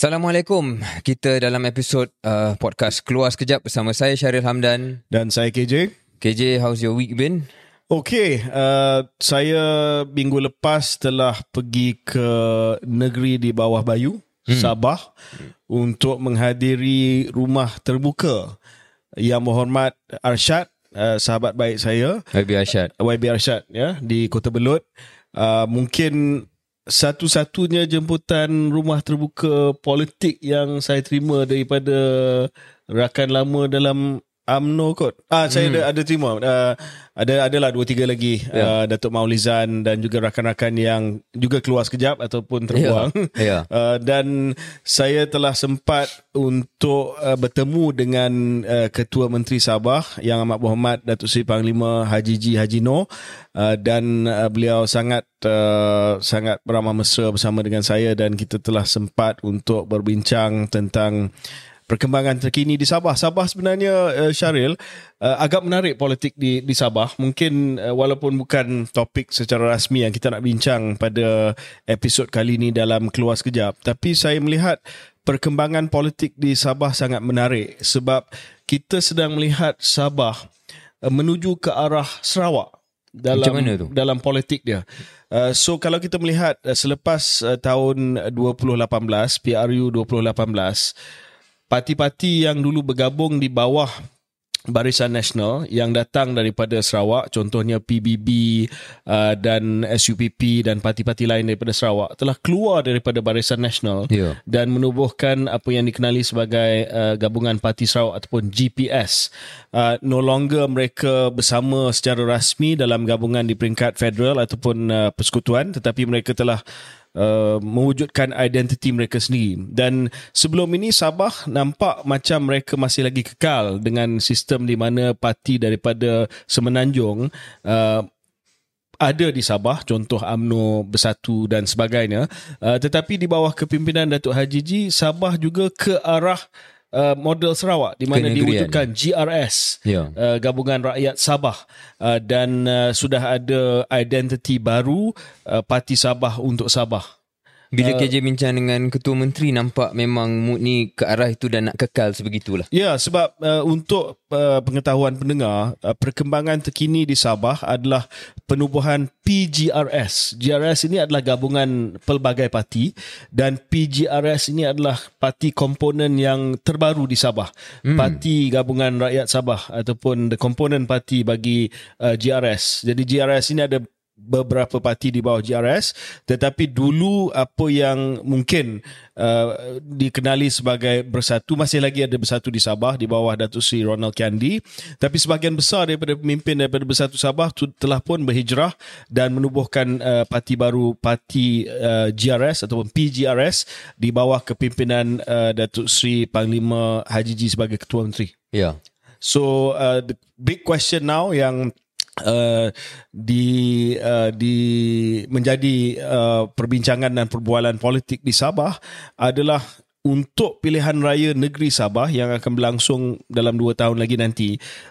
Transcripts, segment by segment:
Assalamualaikum. Kita dalam episod podcast Keluar Sekejap bersama saya Shahril Hamdan dan saya KJ. KJ, how's your week been? Okay, saya minggu lepas telah pergi ke negeri di bawah bayu, Sabah, untuk menghadiri rumah terbuka yang berhormat Arshad, sahabat baik saya, YB Arshad ya, di Kota Belud. Mungkin satu-satunya jemputan rumah terbuka politik yang saya terima daripada rakan lama dalam UMNO kot. Saya ada terima. Adalah 2-3 lagi. Yeah. Datuk Maulizan dan juga rakan-rakan yang juga keluar sekejap ataupun terbuang. Yeah. Yeah. Dan saya telah sempat untuk bertemu dengan Ketua Menteri Sabah yang amat berhormat Datuk Seri Panglima Hajiji Noor. Dan beliau sangat beramah mesra bersama dengan saya dan kita telah sempat untuk berbincang tentang perkembangan terkini di Sabah. Sabah sebenarnya, Shahril, agak menarik politik di Sabah. Mungkin walaupun bukan topik secara rasmi yang kita nak bincang pada episod kali ini dalam Keluar Sekejap, tapi saya melihat perkembangan politik di Sabah sangat menarik sebab kita sedang melihat Sabah menuju ke arah Sarawak dalam politik dia. So kalau kita melihat selepas tahun 2018, PRU 2018, parti-parti yang dulu bergabung di bawah Barisan Nasional yang datang daripada Sarawak, contohnya PBB dan SUPP dan parti-parti lain daripada Sarawak telah keluar daripada Barisan Nasional dan menubuhkan apa yang dikenali sebagai Gabungan Parti Sarawak ataupun GPS. No longer mereka bersama secara rasmi dalam gabungan di peringkat federal ataupun persekutuan, tetapi mereka telah mewujudkan identiti mereka sendiri. Dan sebelum ini Sabah nampak macam mereka masih lagi kekal dengan sistem di mana parti daripada Semenanjung ada di Sabah, contoh UMNO, Bersatu dan sebagainya. Tetapi di bawah kepimpinan Datuk Hajiji, Sabah juga ke arah model Sarawak di mana diwujudkan GRS, Gabungan Rakyat Sabah, dan sudah ada identiti baru, Parti Sabah untuk Sabah. Bila KJ bincang dengan Ketua Menteri, nampak memang mood ni ke arah itu dan nak kekal sebegitulah. Ya, sebab untuk pengetahuan pendengar, perkembangan terkini di Sabah adalah penubuhan PGRS. GRS ini adalah gabungan pelbagai parti dan PGRS ini adalah parti komponen yang terbaru di Sabah. Parti Gabungan Rakyat Sabah ataupun the component party bagi GRS. Jadi GRS ini ada beberapa parti di bawah GRS, tetapi dulu apa yang mungkin dikenali sebagai Bersatu, masih lagi ada Bersatu di Sabah di bawah Datuk Seri Ronald Kiandi, tapi sebahagian besar daripada pemimpin daripada Bersatu Sabah telah pun berhijrah dan menubuhkan parti baru, parti GRS ataupun PGRS di bawah kepimpinan Datuk Seri Panglima Hajiji sebagai Ketua Menteri. Ya. Yeah. So the big question now yang menjadi perbincangan dan perbualan politik di Sabah adalah untuk pilihan raya negeri Sabah yang akan berlangsung dalam 2 tahun lagi nanti,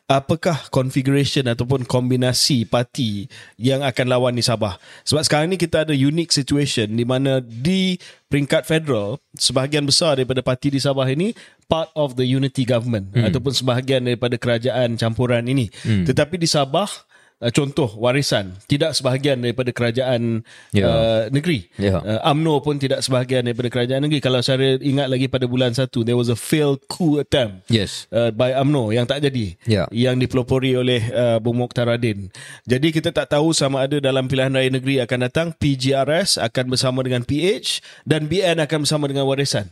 apakah configuration ataupun kombinasi parti yang akan lawan di Sabah? Sebab sekarang ni kita ada unique situation di mana di peringkat federal, sebahagian besar daripada parti di Sabah ini part of the unity government ataupun sebahagian daripada kerajaan campuran ini. Tetapi di Sabah, contoh Warisan tidak sebahagian daripada kerajaan negeri. UMNO pun tidak sebahagian daripada kerajaan negeri. Kalau saya ingat lagi pada bulan 1, there was a failed coup attempt by UMNO yang tak jadi, yang dipelopori oleh Bung Moktar. Jadi kita tak tahu sama ada dalam pilihan raya negeri akan datang PGRS akan bersama dengan PH dan BN akan bersama dengan Warisan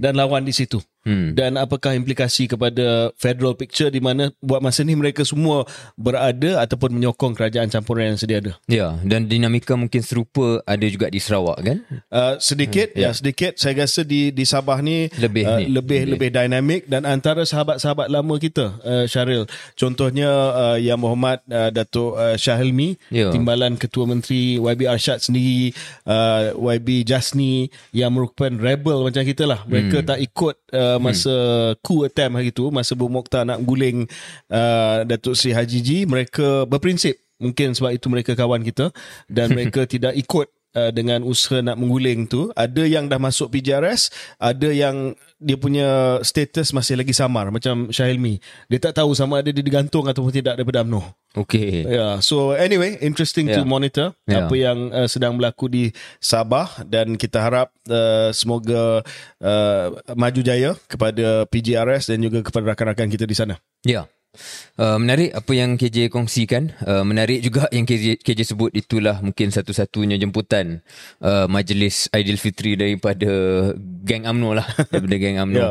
dan lawan di situ. Dan apakah implikasi kepada federal picture di mana buat masa ni mereka semua berada ataupun menyokong kerajaan campuran yang sedia ada. Ya, dan dinamika mungkin serupa ada juga di Sarawak kan? Sedikit. Saya rasa di Sabah ni lebih dinamik dan antara sahabat-sahabat lama kita, Shahril. Contohnya yang berhormat Datuk Syahilmi, Timbalan Ketua Menteri, YB Arshad sendiri, YB Jasni yang merupakan rebel macam kita lah. Mereka tak ikut masa coup attempt hari tu, masa Bung Moktar nak guling Datuk Seri Hajiji, mereka berprinsip. Mungkin sebab itu mereka kawan kita dan mereka tidak ikut dengan usaha nak mengguling tu, ada yang dah masuk PGRS, ada yang dia punya status masih lagi samar. Macam Syahilmi, dia tak tahu sama ada dia digantung ataupun tidak daripada UMNO. Okay. Yeah. So anyway, interesting to monitor apa yang sedang berlaku di Sabah. Dan kita harap semoga maju jaya kepada PGRS dan juga kepada rakan-rakan kita di sana. Ya. Yeah. Menarik apa yang KJ kongsikan. Menarik juga yang KJ sebut, itulah mungkin satu-satunya jemputan Majlis Aidilfitri daripada geng UMNO lah. Daripada geng UMNO.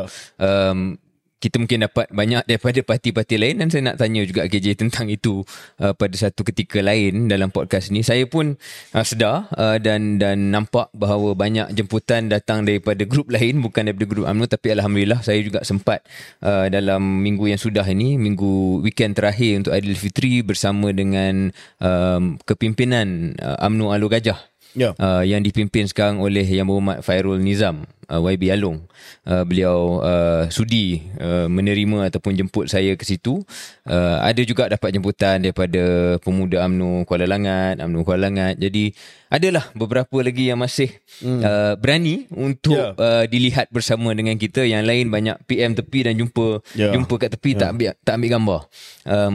Kita mungkin dapat banyak daripada parti-parti lain, dan saya nak tanya juga KJ tentang itu pada satu ketika lain dalam podcast ni. Saya pun sedar dan nampak bahawa banyak jemputan datang daripada grup lain, bukan daripada grup UMNO, tapi alhamdulillah saya juga sempat dalam minggu yang sudah ini, minggu weekend terakhir untuk Aidilfitri, bersama dengan kepimpinan UMNO Alor Gajah. Yeah. Yang dipimpin sekarang oleh Yang Berhormat Khairul Nizam YB Along. Beliau sudi menerima ataupun jemput saya ke situ. Ada juga dapat jemputan daripada pemuda UMNO Kuala Langat, Jadi adalah beberapa lagi yang masih berani untuk dilihat bersama dengan kita. Yang lain banyak PM tepi dan jumpa kat tepi, tak ambil gambar.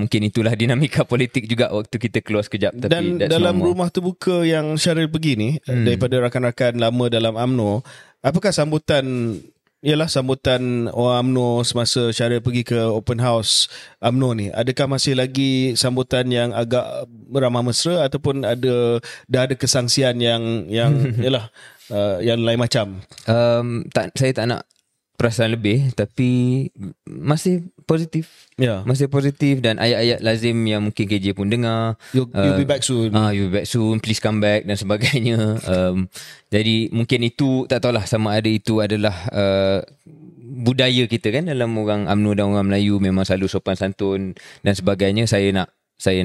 Mungkin itulah dinamika politik juga waktu kita keluar sekejap. Tapi dan dalam rumah terbuka yang Syahril pergi ni, daripada rakan-rakan lama dalam UMNO, apakah sambutan? Ialah sambutan orang UMNO semasa Syahril pergi ke open house UMNO ni, adakah masih lagi sambutan yang agak ramah mesra, ataupun dah ada kesangsian yang ialah yang lain macam? Saya tak nak perasaan lebih, tapi masih positif. Masih positif, dan ayat-ayat lazim yang mungkin KJ pun dengar, you'll be back soon, you'll be back soon, please come back dan sebagainya. Jadi mungkin itu, tak tahulah sama ada itu adalah budaya kita kan, dalam orang UMNO dan orang Melayu memang selalu sopan santun dan sebagainya. Saya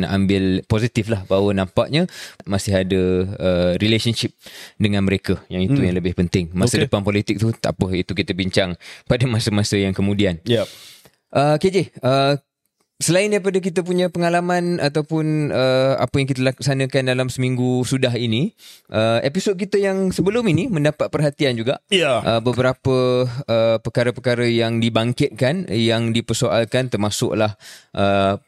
nak ambil positif lah, bahawa nampaknya masih ada relationship dengan mereka. Yang itu yang lebih penting. Masa depan politik tu tak apa, itu kita bincang pada masa-masa yang kemudian. KJ, selain daripada kita punya pengalaman ataupun apa yang kita laksanakan dalam seminggu sudah ini, episod kita yang sebelum ini mendapat perhatian juga. Beberapa perkara-perkara yang dibangkitkan, yang dipersoalkan, termasuklah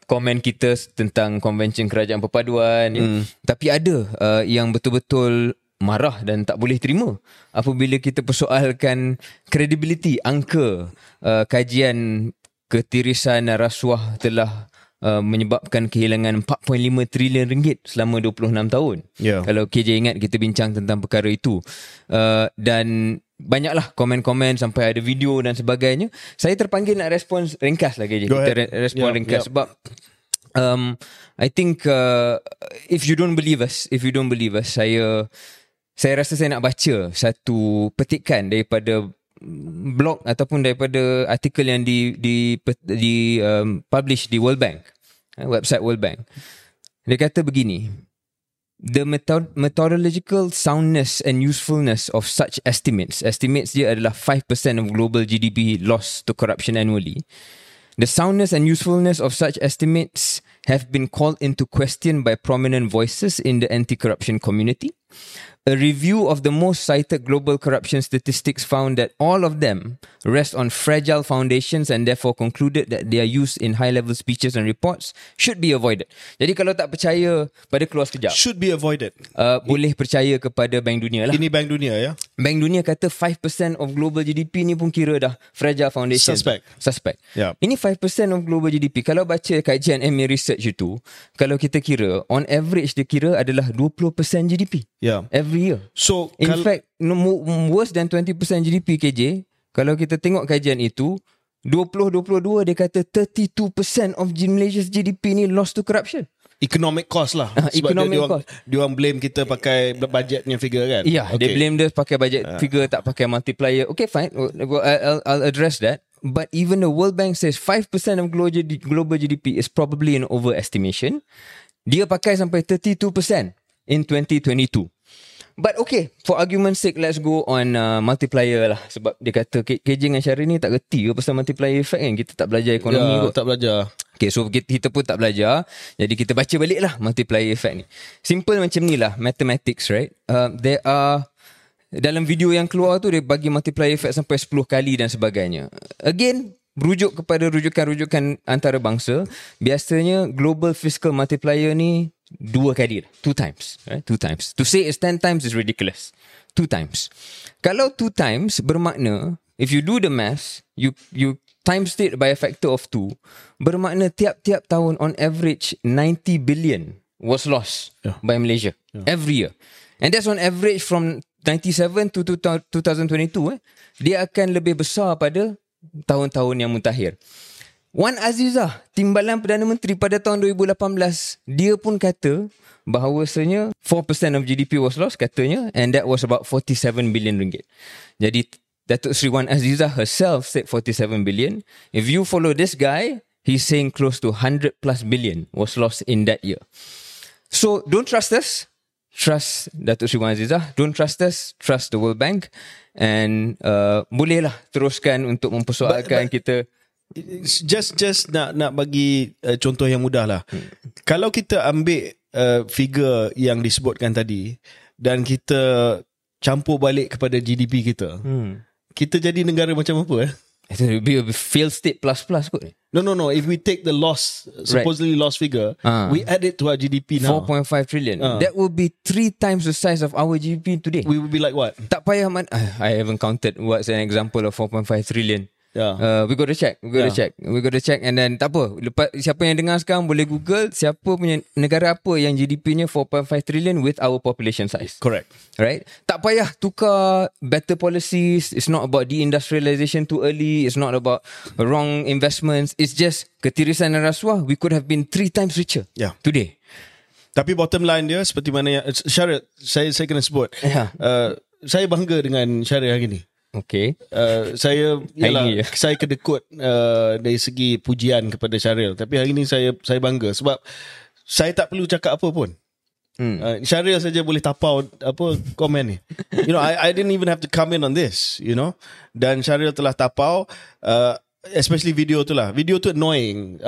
komen kita tentang konvensyen kerajaan perpaduan. Tapi ada yang betul-betul marah dan tak boleh terima apabila kita persoalkan credibility, angka kajian ketirisan rasuah telah menyebabkan kehilangan 4.5 trilion ringgit selama 26 tahun. Kalau KJ ingat, kita bincang tentang perkara itu. Dan banyaklah komen-komen sampai ada video dan sebagainya. Saya terpanggil nak respon ringkas lah, KJ. Kita respon ringkas sebab I think if you don't believe us, saya rasa saya nak baca satu petikan daripada blog ataupun daripada artikel yang di publish di World Bank, website World Bank. Dia kata begini: the methodological soundness and usefulness of such estimates dia adalah 5% of global GDP lost to corruption annually. The soundness and usefulness of such estimates have been called into question by prominent voices in the anti-corruption community. A review of the most cited global corruption statistics found that all of them rest on fragile foundations and therefore concluded that their use in high-level speeches and reports should be avoided. Jadi kalau tak percaya pada keluar sekejap, should be avoided. Boleh percaya kepada Bank Dunia lah. Ini Bank Dunia ya. Bank Dunia kata 5% of global GDP ni pun kira dah fragile foundation. Suspect. Yeah. Ini 5% of global GDP. Kalau baca kajian MA Research itu, kalau kita kira, on average dia kira adalah 20% GDP. Every year. So in fact worse than 20% GDP, KJ. Kalau kita tengok kajian itu, 2022 dia kata 32% of Malaysia's GDP ni lost to corruption. Economic cost lah. Sebab dia orang blame kita pakai budgetnya figure kan. They blame dia pakai budget figure, tak pakai multiplier. Okay, fine, I'll address that. But even the World Bank says 5% of global GDP is probably an overestimation. Dia pakai sampai 32% in 2022. But okay, for argument's sake, let's go on multiplier lah. Sebab dia kata KJ dengan Syahri ni tak reti ke pasal multiplier effect kan. Kita tak belajar ekonomi kot. Tak belajar. Okay, so kita pun tak belajar. Jadi kita baca balik lah multiplier effect ni. Simple macam ni lah, mathematics, right? There are, dalam video yang keluar tu dia bagi multiplier effect sampai 10 kali dan sebagainya. Again, rujuk kepada rujukan-rujukan antarabangsa, biasanya global fiscal multiplier ni 2 kali lah. 2 times. Right? 2 times. To say it's 10 times is ridiculous. 2 times. Kalau 2 times bermakna, if you do the math, you times it by a factor of 2, bermakna tiap-tiap tahun on average 90 billion was lost by Malaysia every year. And that's on average from 97 to 2022. Dia akan lebih besar pada tahun-tahun yang mutakhir. Wan Azizah, Timbalan Perdana Menteri pada tahun 2018, dia pun kata bahawasanya 4% of GDP was lost katanya, and that was about 47 billion ringgit. Jadi Datuk Seri Wan Azizah herself said 47 billion. If you follow this guy, he's saying close to 100 plus billion was lost in that year. So don't trust us. Trust Datuk Seri Wan Azizah. Don't trust us. Trust the World Bank. And bolehlah teruskan untuk mempersoalkan kita. Just nak bagi contoh yang mudah lah. Kalau kita ambil figure yang disebutkan tadi dan kita campur balik kepada GDP kita, kita jadi negara macam apa? It will be failed state plus-plus kot. No. If we take the loss, supposedly loss figure, we add it to our GDP now. 4.5 trillion. That will be 3 times the size of our GDP today. We will be like what? Tak payah I haven't counted what's an example of 4.5 trillion. Yeah. We got to check and then tak apa. Lepas siapa yang dengar sekarang boleh Google siapa punya negara apa yang GDP-nya 4.5 trillion with our population size. Correct. Right? Tak payah tukar better policies. It's not about deindustrialization too early. It's not about wrong investments. It's just ketirisan dan rasuah. We could have been 3 times richer today. Tapi bottom line dia seperti mana yang Syaril, saya kena sebut. Saya bangga dengan Syaril hari ni. Okay, saya kedekut dari segi pujian kepada Syaril. Tapi hari ini saya bangga sebab saya tak perlu cakap apa pun. Syaril saja boleh tapau apa komen ni. You know, I didn't even have to comment on this. You know, dan Syaril telah tapau, especially video tu lah. Video tu annoying.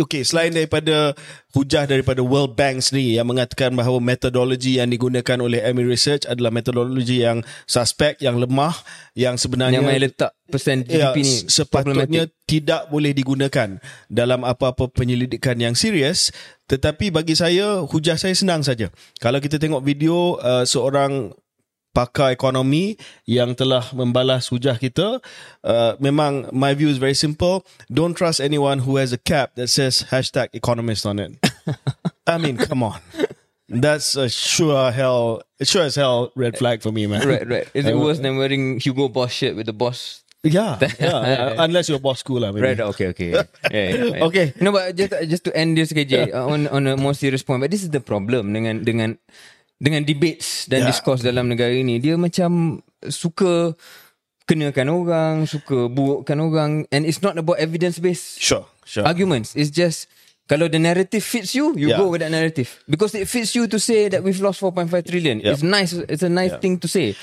Okay, selain daripada hujah daripada World Bank sendiri yang mengatakan bahawa metodologi yang digunakan oleh ME Research adalah metodologi yang suspek, yang lemah, yang sebenarnya yang main letak persen GDP ni sepatutnya tidak boleh digunakan dalam apa-apa penyelidikan yang serius. Tetapi bagi saya, hujah saya senang saja. Kalau kita tengok video seorang pakar ekonomi yang telah membalas hujah kita, memang my view is very simple. Don't trust anyone who has a cap that says #economist on it. I mean, come on. That's a sure as hell red flag for me, man. Right. Is it worse than wearing Hugo Boss shirt with the boss? Yeah. Unless you're boss school lah, maybe. Right, okay. Yeah. Okay. No, but just to end this, KJ, on a more serious point, but this is the problem dengan debates dan diskurs dalam negara ini. Dia macam suka kenakan orang, suka burukkan orang, and it's not about evidence-based arguments. It's just kalau the narrative fits you, you go with that narrative. Because it fits you to say that we've lost 4.5 trillion. Yep. It's nice. It's a nice thing to say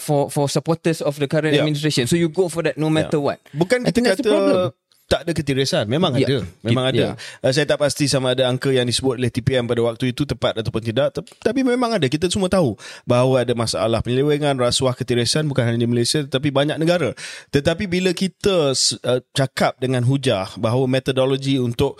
for supporters of the current administration. So you go for that no matter what. Bukan kita kata tak ada ketirisan. Memang ada. Saya tak pasti sama ada angka yang disebut oleh TPM pada waktu itu tepat ataupun tidak. Tapi memang ada. Kita semua tahu bahawa ada masalah penyelewengan, rasuah, ketirisan bukan hanya di Malaysia tetapi banyak negara. Tetapi bila kita cakap dengan hujah bahawa metodologi untuk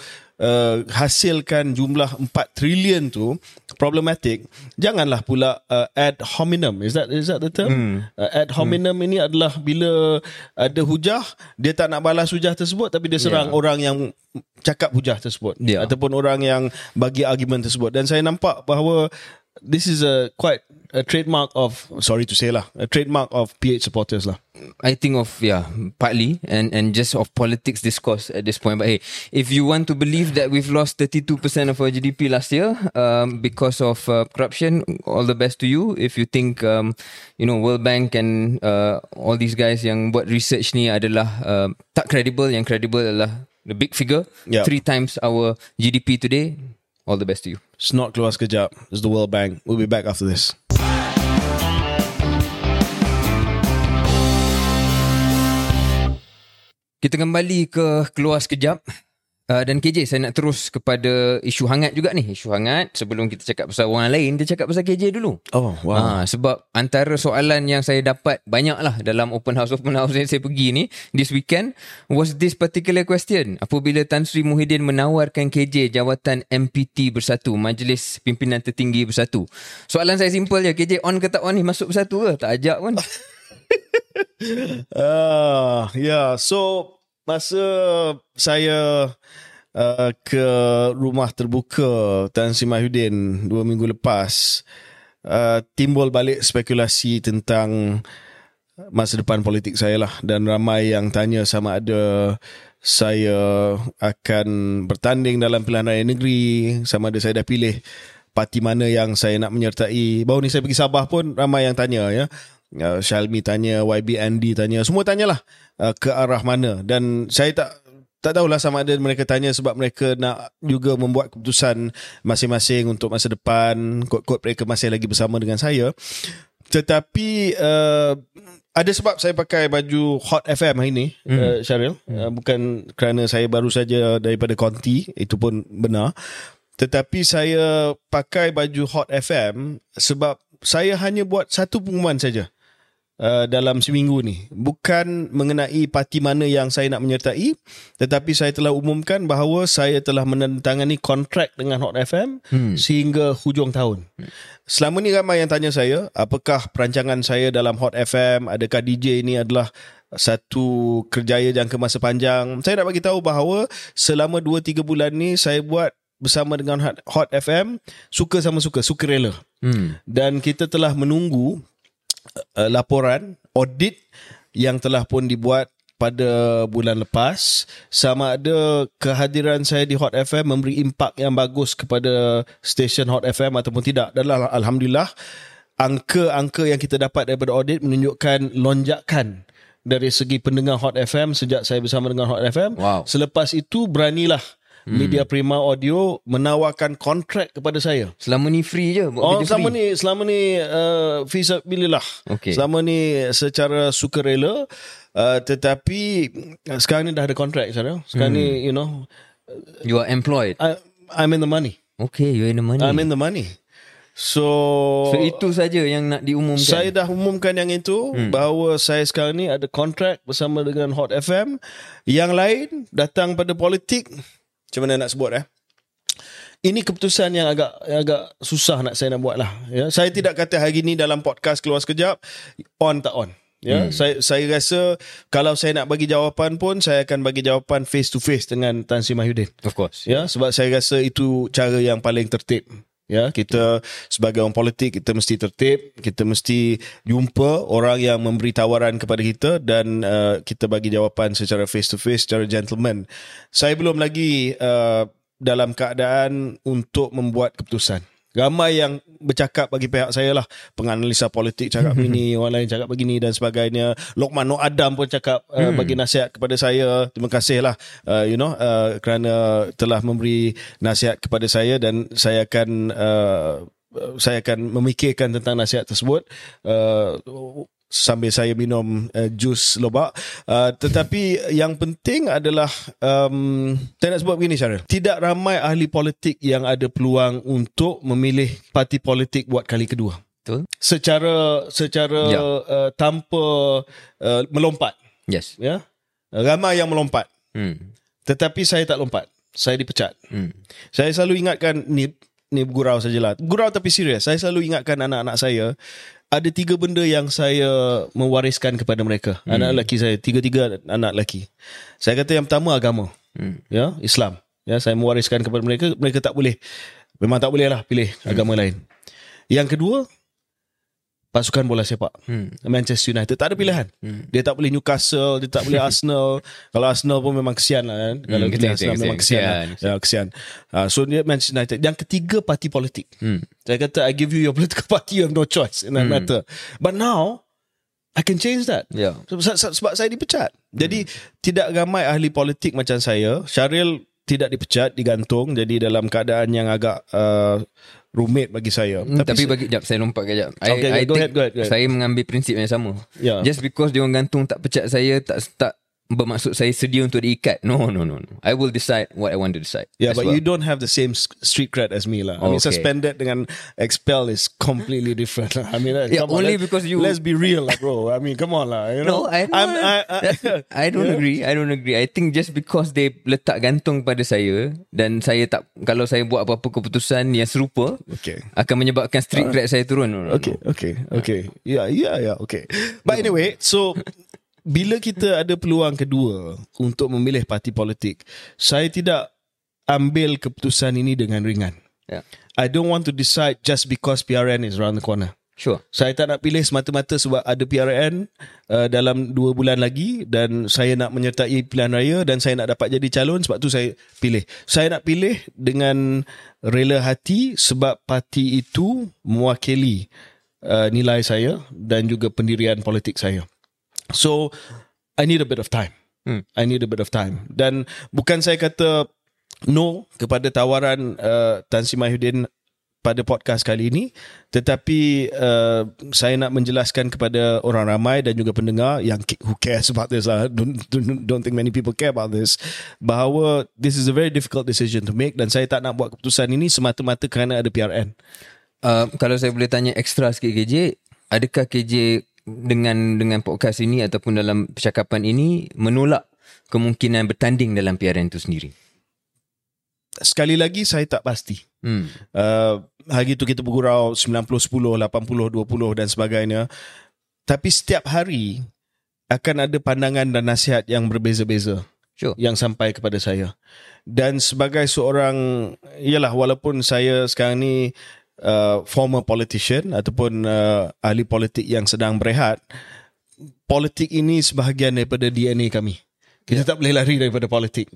hasilkan jumlah 4 trilion tu problematik, janganlah pula ad hominem. Is that the term? Ad hominem ini adalah bila ada hujah, dia tak nak balas hujah tersebut tapi dia serang orang yang cakap hujah tersebut ataupun orang yang bagi argument tersebut. Dan saya nampak bahawa this is quite a trademark of, sorry to say lah, a trademark of PH supporters lah. I think of, partly and just of politics discourse at this point. But hey, if you want to believe that we've lost 32% of our GDP last year because of corruption, all the best to you. If you think, World Bank and all these guys yang buat research ni adalah tak credible, yang credible adalah the big figure, 3 times our GDP today. All the best to you. Snot keluar sekejap. This is the World Bank. We'll be back after this. Kita kembali ke keluar sekejap. Dan KJ, saya nak terus kepada isu hangat juga ni. Isu hangat, sebelum kita cakap pasal orang lain, kita cakap pasal KJ dulu. Oh, wow. Sebab antara soalan yang saya dapat banyak lah dalam open house yang saya pergi ni this weekend was this particular question. Apabila Tan Sri Muhyiddin menawarkan KJ jawatan MPT Bersatu, Majlis Pimpinan Tertinggi Bersatu. Soalan saya simple je, KJ on ke tak on ni? Masuk Bersatu ke? Tak ajak pun. So masa saya ke rumah terbuka Tan Sri Muhyiddin 2 minggu lepas, timbul balik spekulasi tentang masa depan politik saya lah. Dan ramai yang tanya sama ada saya akan bertanding dalam pilihan raya negeri, sama ada saya dah pilih parti mana yang saya nak menyertai. Baru ni saya pergi Sabah pun ramai yang tanya ya. Syahilmi tanya, YBND tanya, semua tanyalah ke arah mana. Dan saya tak tahulah sama ada mereka tanya sebab mereka nak juga membuat keputusan masing-masing untuk masa depan. Kod-kod mereka masih lagi bersama dengan saya. Tetapi ada sebab saya pakai baju Hot FM hari ini, Shahril. Bukan kerana saya baru saja daripada konti, itu pun benar. Tetapi saya pakai baju Hot FM sebab saya hanya buat satu pengumuman saja dalam seminggu ni. Bukan mengenai parti mana yang saya nak menyertai, tetapi saya telah umumkan bahawa saya telah menandatangani kontrak dengan Hot FM sehingga hujung tahun. Selama ni ramai yang tanya saya, apakah perancangan saya dalam Hot FM, adakah DJ ini adalah satu kerjaya jangka masa panjang. Saya nak bagi tahu bahawa selama 2-3 bulan ni saya buat bersama dengan Hot FM, suka sama suka, sukarela. Dan kita telah menunggu laporan audit yang telah pun dibuat pada bulan lepas, sama ada kehadiran saya di Hot FM memberi impak yang bagus kepada stesen Hot FM ataupun tidak. Dan alhamdulillah, angka-angka yang kita dapat daripada audit menunjukkan lonjakan dari segi pendengar Hot FM sejak saya bersama dengan Hot FM. Wow. Selepas itu, beranilah Media Prima Audio menawarkan kontrak kepada saya. Selama ni free je. Selama ni fisabilillah. Okay. Selama ni secara sukarela, tetapi sekarang ni dah ada kontrak saya. Sekarang ni you know, you are employed. I'm in the money. Okay, you're in the money. I'm in the money. So itu saja yang nak diumumkan. Saya dah umumkan yang itu, bahawa saya sekarang ni ada kontrak bersama dengan Hot FM. Yang lain datang pada politik. Macam mana nak sebut Ini keputusan yang agak susah nak buat lah. Ya? Saya tidak kata hari ni dalam podcast keluar sekejap, on tak on. Ya? Saya rasa kalau saya nak bagi jawapan pun, saya akan bagi jawapan face to face dengan Tan Sri Muhyiddin. Of course. Ya? Sebab saya rasa itu cara yang paling tertib. Ya, kita sebagai orang politik, kita mesti tertib, kita mesti jumpa orang yang memberi tawaran kepada kita dan kita bagi jawapan secara face to face, secara gentleman. Saya belum lagi dalam keadaan untuk membuat keputusan. Ramai yang bercakap bagi pihak saya lah, penganalisa politik cakap begini, orang lain cakap begini dan sebagainya. Lokman Noor Adam pun cakap bagi nasihat kepada saya. Terima kasih lah kerana telah memberi nasihat kepada saya, dan saya akan memikirkan tentang nasihat tersebut sambil saya minum jus lobak. Tetapi yang penting adalah, saya nak sebut begini Syaril, tidak ramai ahli politik yang ada peluang untuk memilih parti politik buat kali kedua. Betul. Tanpa melompat. Yes. Ya? Ramai yang melompat. Tetapi saya tak lompat. Saya dipecat. Saya selalu ingatkan, ni gurau sajalah. Gurau tapi serius. Saya selalu ingatkan anak-anak saya, ada 3 benda yang saya mewariskan kepada mereka. Anak lelaki saya, 3 anak lelaki. Saya kata yang pertama agama. Ya, Islam. Ya, saya mewariskan kepada mereka, mereka tak boleh. Memang tak boleh lah pilih agama lain. Yang kedua, pasukan bola sepak. Manchester United tak ada pilihan. Dia tak boleh Newcastle, dia tak boleh Arsenal. Kalau Arsenal pun memang kesian lah kan. Kalau Arsenal memang kesian. So dia Manchester United. Yang ketiga, parti politik. Saya kata, I give you your political party, you have no choice in that matter. But now I can change that. Yeah. Sebab saya dipecat. Jadi tidak ramai ahli politik macam saya. Shahril tidak dipecat, digantung. Jadi dalam keadaan yang agak rumit bagi saya. Tapi bagi jap, saya lompat ke jap. Okay, go ahead. Saya mengambil prinsip yang sama. Yeah. Just because dia orang gantung tak pecat saya, tak bermaksud saya sedia untuk diikat. No. I will decide what I want to decide. Yeah, but you don't have the same street cred as me lah. I mean, suspended dengan expel is completely different. I mean, because you. Let's be real lah, bro. I mean, come on lah. You know? No, I don't agree. I don't agree. I think just because they letak gantung pada saya dan saya tak, kalau saya buat apa-apa keputusan yang serupa, akan menyebabkan street cred saya turun. No. Yeah. Okay. But anyway, so. Bila kita ada peluang kedua untuk memilih parti politik, saya tidak ambil keputusan ini dengan ringan. Yeah. I don't want to decide just because PRN is around the corner. Sure. Saya tak nak pilih semata-mata sebab ada PRN dalam 2 bulan lagi dan saya nak menyertai pilihan raya dan saya nak dapat jadi calon, sebab tu saya pilih. Saya nak pilih dengan rela hati sebab parti itu mewakili nilai saya dan juga pendirian politik saya. So, I need a bit of time. Dan bukan saya kata no kepada tawaran Tan Sri Muhyiddin pada podcast kali ini, tetapi saya nak menjelaskan kepada orang ramai dan juga pendengar yang who cares about this, don't think many people care about this, bahawa this is a very difficult decision to make dan saya tak nak buat keputusan ini semata-mata kerana ada PRN. Kalau saya boleh tanya ekstra sikit KJ, adakah KJ dengan podcast ini ataupun dalam percakapan ini menolak kemungkinan bertanding dalam PRN itu sendiri? Sekali lagi saya tak pasti. Hari itu kita bergurau 90-10, 80-20 dan sebagainya. Tapi setiap hari akan ada pandangan dan nasihat yang berbeza-beza. Sure. Yang sampai kepada saya. Dan sebagai seorang, yalah, walaupun saya sekarang ni former politician ataupun ahli politik yang sedang berehat, politik ini sebahagian daripada DNA kami. Kita tak boleh lari daripada politik.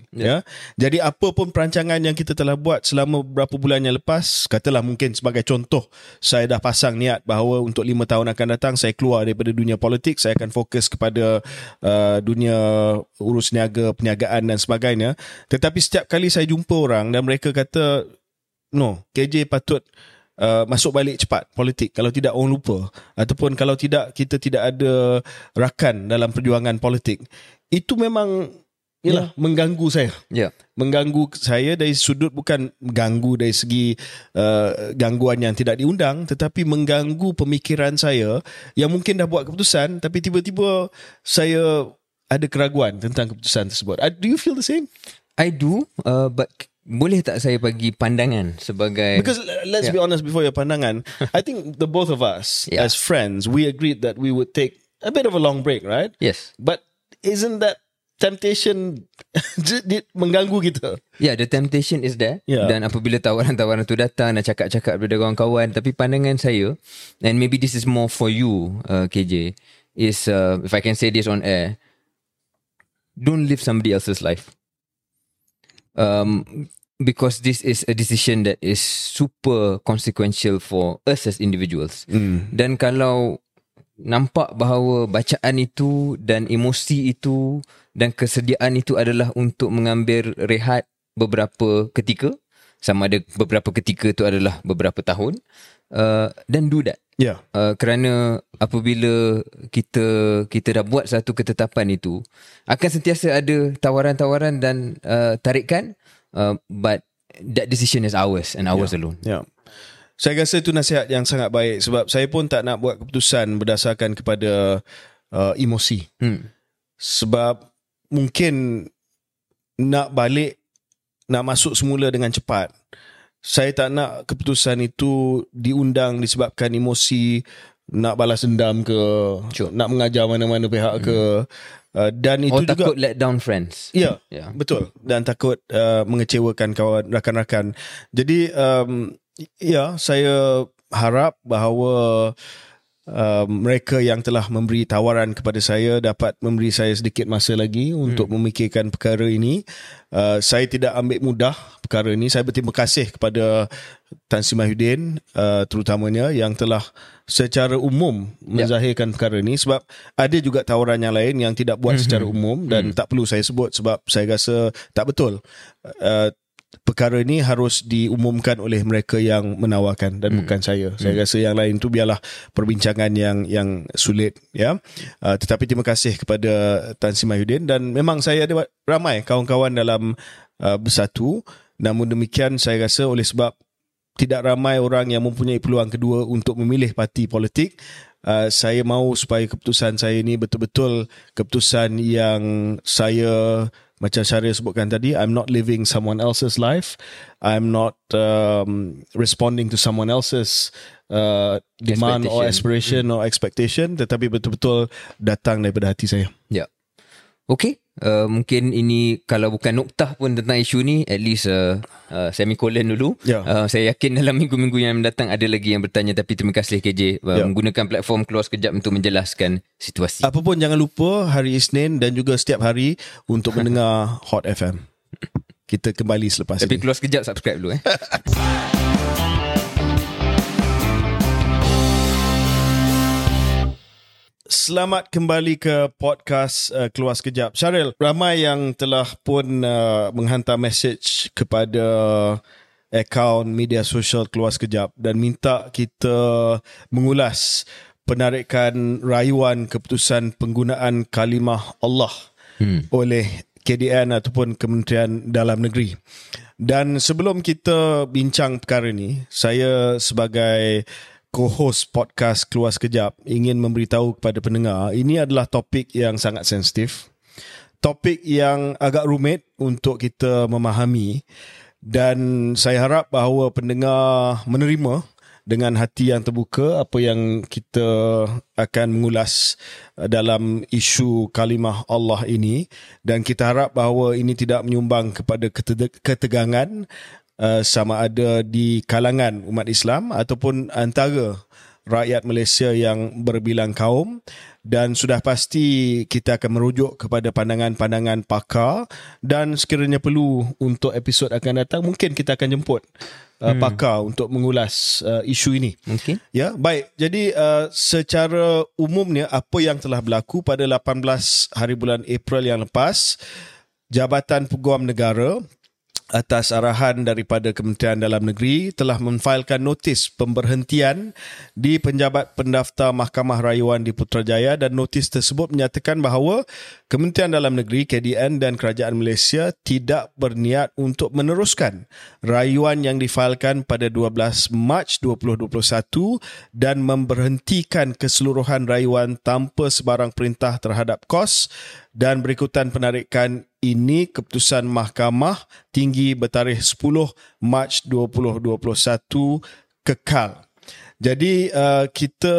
Jadi apa pun perancangan yang kita telah buat selama berapa bulan yang lepas, katalah mungkin sebagai contoh, saya dah pasang niat bahawa untuk 5 tahun akan datang saya keluar daripada dunia politik, saya akan fokus kepada dunia urus niaga, perniagaan dan sebagainya. Tetapi setiap kali saya jumpa orang dan mereka kata, no, KJ patut masuk balik cepat politik, kalau tidak orang lupa, ataupun kalau tidak kita tidak ada rakan dalam perjuangan politik. Itu memang mengganggu saya. Mengganggu saya dari sudut, bukan mengganggu dari segi gangguan yang tidak diundang, tetapi mengganggu pemikiran saya yang mungkin dah buat keputusan tapi tiba-tiba saya ada keraguan tentang keputusan tersebut. Do you feel the same? I do, but boleh tak saya bagi pandangan sebagai... Because let's be honest, before your pandangan, I think the both of us as friends, we agreed that we would take a bit of a long break, right? Yes. But isn't that temptation mengganggu kita? Yeah, the temptation is there. Yeah. Dan apabila tawaran-tawaran tu datang, nak cakap-cakap daripada kawan-kawan, tapi pandangan saya, and maybe this is more for you, KJ, is, if I can say this on air, don't live somebody else's life. Because this is a decision that is super consequential for us as individuals. Dan kalau nampak bahawa bacaan itu dan emosi itu dan kesediaan itu adalah untuk mengambil rehat beberapa ketika, sama ada beberapa ketika itu adalah beberapa tahun, then do that. Kerana apabila kita dah buat satu ketetapan itu, akan sentiasa ada tawaran-tawaran dan tarikan, but that decision is ours and ours alone. Saya rasa itu nasihat yang sangat baik sebab saya pun tak nak buat keputusan berdasarkan kepada emosi. Sebab mungkin nak balik, nak masuk semula dengan cepat. Saya tak nak keputusan itu diundang disebabkan emosi, nak balas dendam ke, nak mengajar mana-mana pihak ke, dan itu juga takut let down friends. Betul, dan takut mengecewakan kawan, rakan-rakan. Jadi saya harap bahawa mereka yang telah memberi tawaran kepada saya dapat memberi saya sedikit masa lagi untuk memikirkan perkara ini. Saya tidak ambil mudah perkara ini. Saya berterima kasih kepada Tan Sri Muhyiddin terutamanya yang telah secara umum menzahirkan perkara ini, sebab ada juga tawaran yang lain yang tidak buat secara umum dan tak perlu saya sebut sebab saya rasa tak betul. perkara ni harus diumumkan oleh mereka yang menawarkan dan bukan saya. Saya rasa yang lain tu biarlah perbincangan yang sulit, ya. Tetapi terima kasih kepada Tan Sri Mahyudin, dan memang saya ada ramai kawan-kawan dalam Bersatu. Namun demikian, saya rasa oleh sebab tidak ramai orang yang mempunyai peluang kedua untuk memilih parti politik, saya mahu supaya keputusan saya ni betul-betul keputusan yang saya, macam Syahrir sebutkan tadi, I'm not living someone else's life. I'm not responding to someone else's demand or aspiration or expectation. Tetapi betul-betul datang daripada hati saya. Ya. Yeah. Okay. Mungkin ini kalau bukan noktah pun tentang isu ni, at least semicolon dulu. Yeah. Saya yakin dalam minggu-minggu yang datang ada lagi yang bertanya, tapi terima kasih KJ menggunakan platform Keluar Sekejap untuk menjelaskan situasi. Apa pun jangan lupa hari Isnin dan juga setiap hari untuk mendengar Hot FM. Kita kembali selepas ini. Tapi Keluar Sekejap subscribe dulu. Selamat kembali ke podcast Keluar Sekejap. Shahril, ramai yang telah pun menghantar message kepada akaun media sosial Keluar Sekejap dan minta kita mengulas penarikan rayuan keputusan penggunaan kalimah Allah oleh KDN ataupun Kementerian Dalam Negeri. Dan sebelum kita bincang perkara ni, saya sebagai co-host podcast Keluar Sekejap ingin memberitahu kepada pendengar, ini adalah topik yang sangat sensitif, topik yang agak rumit untuk kita memahami, dan saya harap bahawa pendengar menerima dengan hati yang terbuka apa yang kita akan mengulas dalam isu kalimah Allah ini, dan kita harap bahawa ini tidak menyumbang kepada ketegangan sama ada di kalangan umat Islam ataupun antara rakyat Malaysia yang berbilang kaum. Dan sudah pasti kita akan merujuk kepada pandangan-pandangan pakar, dan sekiranya perlu untuk episod akan datang mungkin kita akan jemput pakar untuk mengulas isu ini. Mungkin. Ya, baik. Jadi secara umumnya apa yang telah berlaku pada 18 hari bulan April yang lepas, Jabatan Peguam Negara atas arahan daripada Kementerian Dalam Negeri telah memfailkan notis pemberhentian di penjabat pendaftar Mahkamah Rayuan di Putrajaya, dan notis tersebut menyatakan bahawa Kementerian Dalam Negeri, KDN dan Kerajaan Malaysia tidak berniat untuk meneruskan rayuan yang difailkan pada 12 Mac 2021 dan memberhentikan keseluruhan rayuan tanpa sebarang perintah terhadap KOS. Dan berikutan penarikan ini keputusan Mahkamah Tinggi bertarikh 10 Mac 2021 kekal. Jadi kita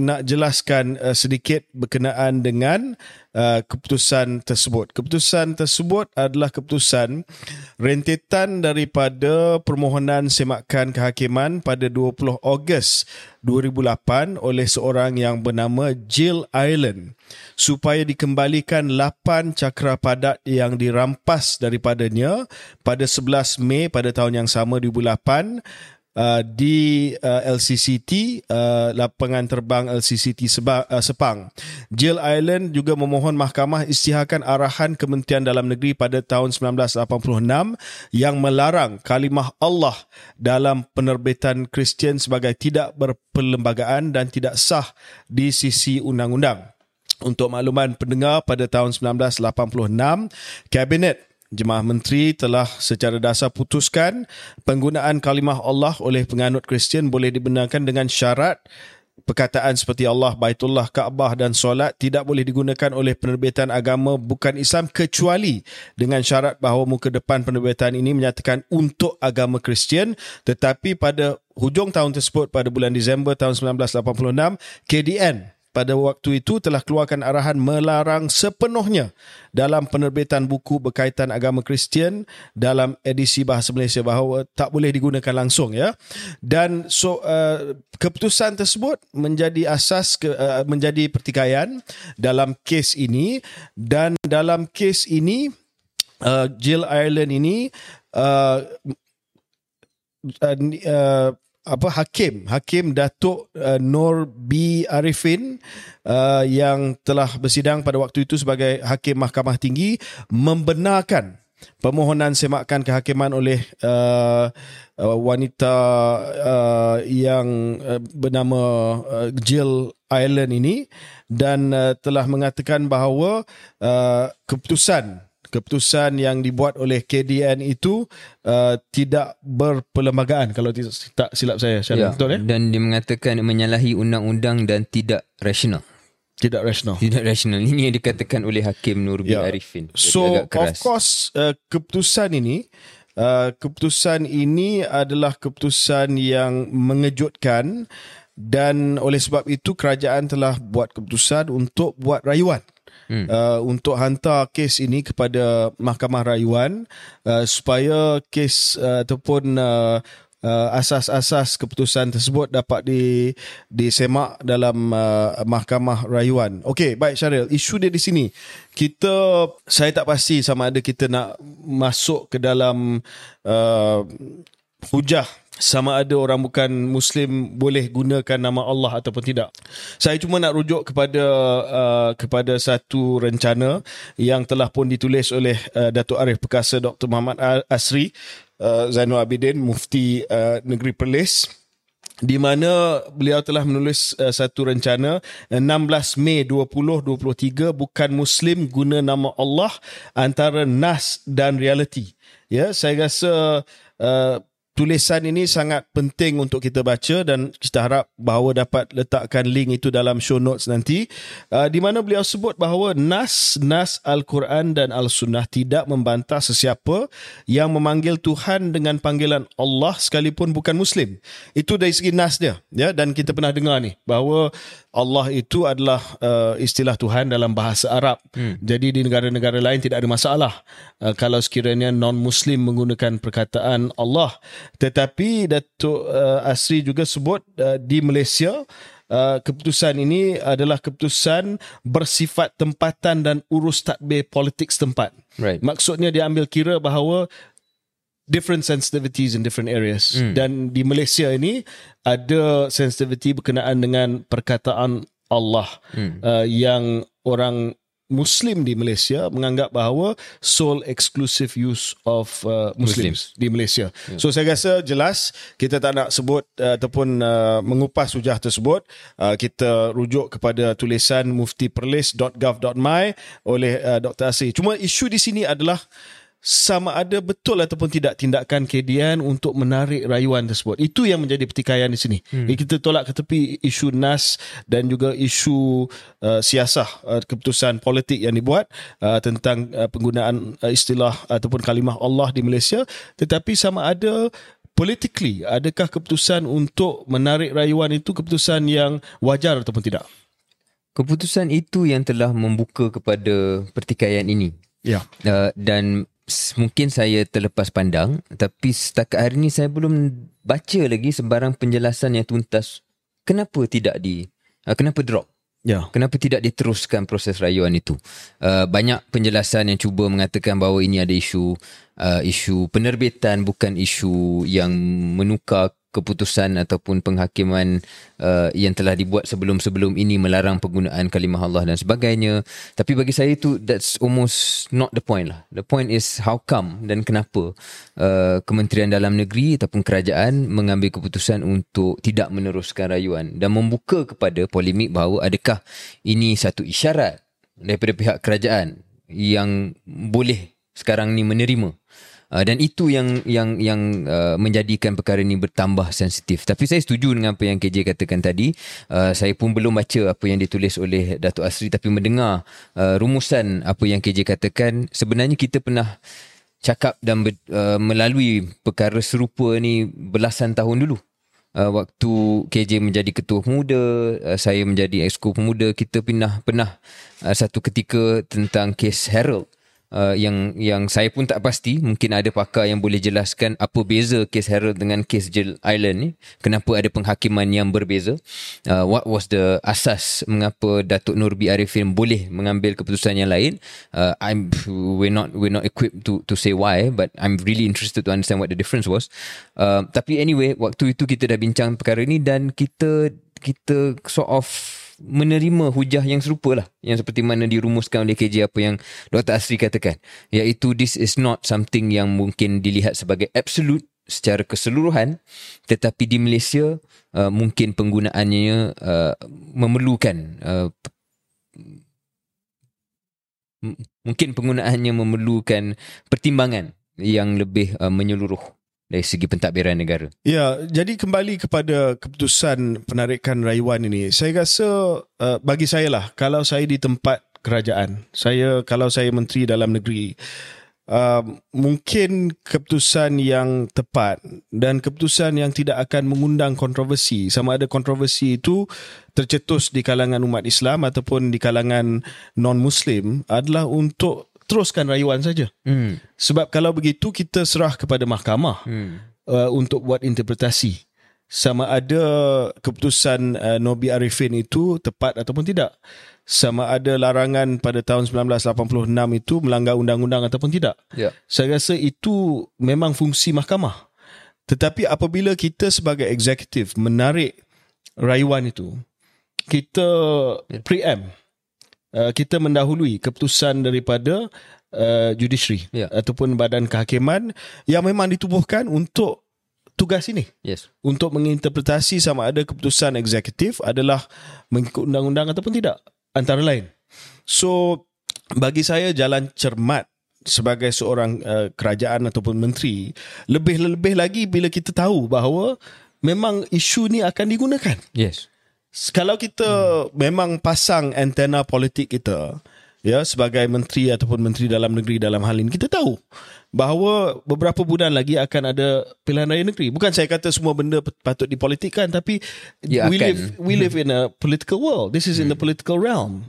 nak jelaskan sedikit berkenaan dengan keputusan tersebut. Keputusan tersebut adalah keputusan rentetan daripada permohonan semakan kehakiman pada 20 Ogos 2008 oleh seorang yang bernama Jill Ireland supaya dikembalikan 8 cakera padat yang dirampas daripadanya pada 11 Mei pada tahun yang sama 2008. Di LCCT, lapangan terbang LCCT Sepang. Jill Ireland juga memohon mahkamah isytiharkan arahan Kementerian Dalam Negeri pada tahun 1986 yang melarang kalimah Allah dalam penerbitan Kristian sebagai tidak berperlembagaan dan tidak sah di sisi undang-undang. Untuk makluman pendengar, pada tahun 1986, Kabinet Jemaah Menteri telah secara dasar putuskan penggunaan kalimah Allah oleh penganut Kristian boleh dibenarkan dengan syarat perkataan seperti Allah, Baitullah, Kaabah dan solat tidak boleh digunakan oleh penerbitan agama bukan Islam kecuali dengan syarat bahawa muka depan penerbitan ini menyatakan untuk agama Kristian. Tetapi pada hujung tahun tersebut, pada bulan Disember tahun 1986, KDN pada waktu itu telah keluarkan arahan melarang sepenuhnya dalam penerbitan buku berkaitan agama Kristian dalam edisi bahasa Malaysia bahawa tak boleh digunakan langsung, ya. Dan keputusan tersebut menjadi asas menjadi pertikaian dalam kes ini, dan dalam kes ini Jill Ireland ini Hakim Datuk Nor B Arifin yang telah bersidang pada waktu itu sebagai Hakim Mahkamah Tinggi membenarkan Permohonan semakan kehakiman oleh wanita yang bernama Jill Ireland ini, dan telah mengatakan bahawa keputusan yang dibuat oleh KDN itu tidak berperlembagaan, kalau tak silap saya, Syarif. Betul ya? Dan dia mengatakan menyalahi undang-undang dan tidak rasional. Ini yang dikatakan oleh Hakim Nor B Arifin. So of course keputusan ini adalah keputusan yang mengejutkan, dan oleh sebab itu kerajaan telah buat keputusan untuk buat rayuan. Untuk hantar kes ini kepada Mahkamah Rayuan supaya kes ataupun asas-asas keputusan tersebut dapat disemak dalam Mahkamah Rayuan. Okey, baik Shahril, isu dia di sini. Saya tak pasti sama ada kita nak masuk ke dalam hujah sama ada orang bukan Muslim boleh gunakan nama Allah ataupun tidak. Saya cuma nak rujuk kepada kepada satu rencana yang telah pun ditulis oleh Datuk Arif Perkasa Dr. Muhammad Asri Zainul Abidin, Mufti Negeri Perlis, di mana beliau telah menulis satu rencana 16 Mei 2023 bukan Muslim guna nama Allah antara nas dan realiti. Ya, saya rasa tulisan ini sangat penting untuk kita baca, dan kita harap bahawa dapat letakkan link itu dalam show notes nanti, di mana beliau sebut bahawa nas Al-Quran dan Al-Sunnah tidak membantah sesiapa yang memanggil Tuhan dengan panggilan Allah sekalipun bukan Muslim. Itu dari segi nas dia, ya? Dan kita pernah dengar ni bahawa Allah itu adalah istilah Tuhan dalam bahasa Arab. Jadi di negara-negara lain tidak ada masalah kalau sekiranya non-Muslim menggunakan perkataan Allah. Tetapi Datuk Asri juga sebut di Malaysia keputusan ini adalah keputusan bersifat tempatan dan urus tadbir politik setempat. Right. Maksudnya dia ambil kira bahawa different sensitivities in different areas. Dan di Malaysia ini ada sensitivity berkenaan dengan perkataan Allah yang orang Muslim di Malaysia menganggap bahawa sole exclusive use of Muslims di Malaysia. So saya rasa jelas kita tak nak sebut ataupun mengupas hujah tersebut. Kita rujuk kepada tulisan muftiperlis.gov.my oleh Dr. Asri. Cuma isu di sini adalah sama ada betul ataupun tidak tindakan KDN untuk menarik rayuan tersebut. Itu yang menjadi pertikaian di sini. Kita tolak ke tepi isu nas dan juga isu siasah, keputusan politik yang dibuat tentang penggunaan istilah ataupun kalimah Allah di Malaysia. Tetapi sama ada politically, adakah keputusan untuk menarik rayuan itu keputusan yang wajar ataupun tidak? Keputusan itu yang telah membuka kepada pertikaian ini. Dan mungkin saya terlepas pandang, tapi setakat hari ini saya belum baca lagi sebarang penjelasan yang tuntas kenapa drop. Kenapa tidak diteruskan proses rayuan itu. Banyak penjelasan yang cuba mengatakan bahawa ini ada isu penerbitan, bukan isu yang menukar keputusan ataupun penghakiman yang telah dibuat sebelum-sebelum ini melarang penggunaan kalimah Allah dan sebagainya. Tapi bagi saya itu, that's almost not the point lah. The point is how come dan kenapa Kementerian Dalam Negeri ataupun kerajaan mengambil keputusan untuk tidak meneruskan rayuan, dan membuka kepada polemik bahawa adakah ini satu isyarat daripada pihak kerajaan yang boleh sekarang ni menerima. Dan itu yang menjadikan perkara ini bertambah sensitif. Tapi saya setuju dengan apa yang KJ katakan tadi. Saya pun belum baca apa yang ditulis oleh Datuk Asri, tapi mendengar rumusan apa yang KJ katakan. Sebenarnya kita pernah cakap dan melalui perkara serupa ni belasan tahun dulu. Waktu KJ menjadi ketua pemuda, saya menjadi exco pemuda, kita pernah satu ketika tentang kes Harold. Yang saya pun tak pasti, mungkin ada pakar yang boleh jelaskan apa beza kes Harold dengan kes Jill Ireland ni, kenapa ada penghakiman yang berbeza, what was the asas mengapa Datuk Nor B Arifin boleh mengambil keputusan yang lain. We're not equipped to say why, but I'm really interested to understand what the difference was. Tapi anyway, waktu itu kita dah bincang perkara ni, dan kita sort of menerima hujah yang serupa lah, yang seperti mana dirumuskan oleh KJ apa yang Dr. Asri katakan, iaitu this is not something yang mungkin dilihat sebagai absolute secara keseluruhan, tetapi di Malaysia mungkin penggunaannya memerlukan pertimbangan yang lebih menyeluruh dari segi pentadbiran negara. Ya, jadi kembali kepada keputusan penarikan rayuan ini. Saya rasa bagi saya lah, kalau saya di tempat kerajaan, kalau saya Menteri Dalam Negeri, mungkin keputusan yang tepat dan keputusan yang tidak akan mengundang kontroversi, sama ada kontroversi itu tercetus di kalangan umat Islam ataupun di kalangan non-Muslim, adalah untuk teruskan rayuan saja. Sebab kalau begitu kita serah kepada mahkamah untuk buat interpretasi sama ada keputusan Nor B Arifin itu tepat ataupun tidak, sama ada larangan pada tahun 1986 itu melanggar undang-undang ataupun tidak. Saya rasa itu memang fungsi mahkamah. Tetapi apabila kita sebagai eksekutif menarik rayuan itu, kita preempt, kita mendahului keputusan daripada judiciary ataupun badan kehakiman yang memang ditubuhkan untuk tugas ini. Untuk menginterpretasi sama ada keputusan eksekutif adalah mengikut undang-undang ataupun tidak, antara lain. So bagi saya jalan cermat sebagai seorang kerajaan ataupun menteri, lebih-lebih lagi bila kita tahu bahawa memang isu ni akan digunakan. Kalau kita memang pasang antena politik kita, sebagai menteri ataupun menteri dalam negeri dalam hal ini, kita tahu bahawa beberapa bulan lagi akan ada pilihan raya negeri. Bukan saya kata semua benda patut dipolitikkan, tapi we live in a political world. This is in the political realm.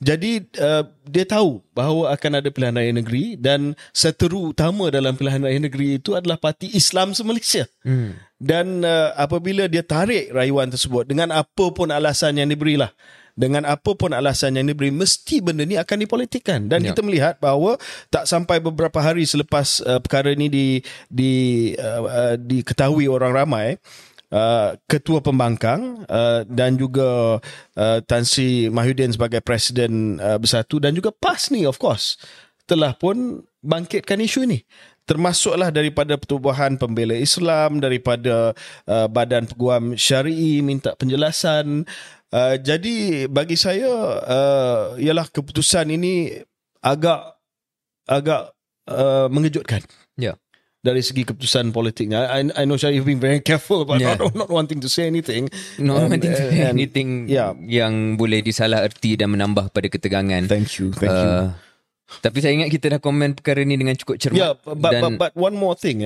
Jadi dia tahu bahawa akan ada pilihan raya negeri, dan seteru utama dalam pilihan raya negeri itu adalah Parti Islam se-Malaysia. Dan apabila dia tarik rayuan tersebut dengan apa pun alasan yang diberilah, mesti benda ni akan dipolitikkan. Dan kita melihat bahawa tak sampai beberapa hari selepas perkara ni diketahui orang ramai, Ketua Pembangkang dan juga Tan Sri Muhyiddin sebagai Presiden Bersatu, dan juga PAS ni of course telah pun bangkitkan isu ni. Termasuklah daripada Pertubuhan Pembela Islam, daripada Badan Peguam Syari'i minta penjelasan. Jadi bagi saya ialah keputusan ini agak mengejutkan. Dari segi keputusan politiknya, I know Syah, you've been very careful about not wanting to say anything, yang boleh disalah erti dan menambah pada ketegangan. Thank you. Tapi saya ingat kita dah komen perkara ni dengan cukup cermat. But one more thing.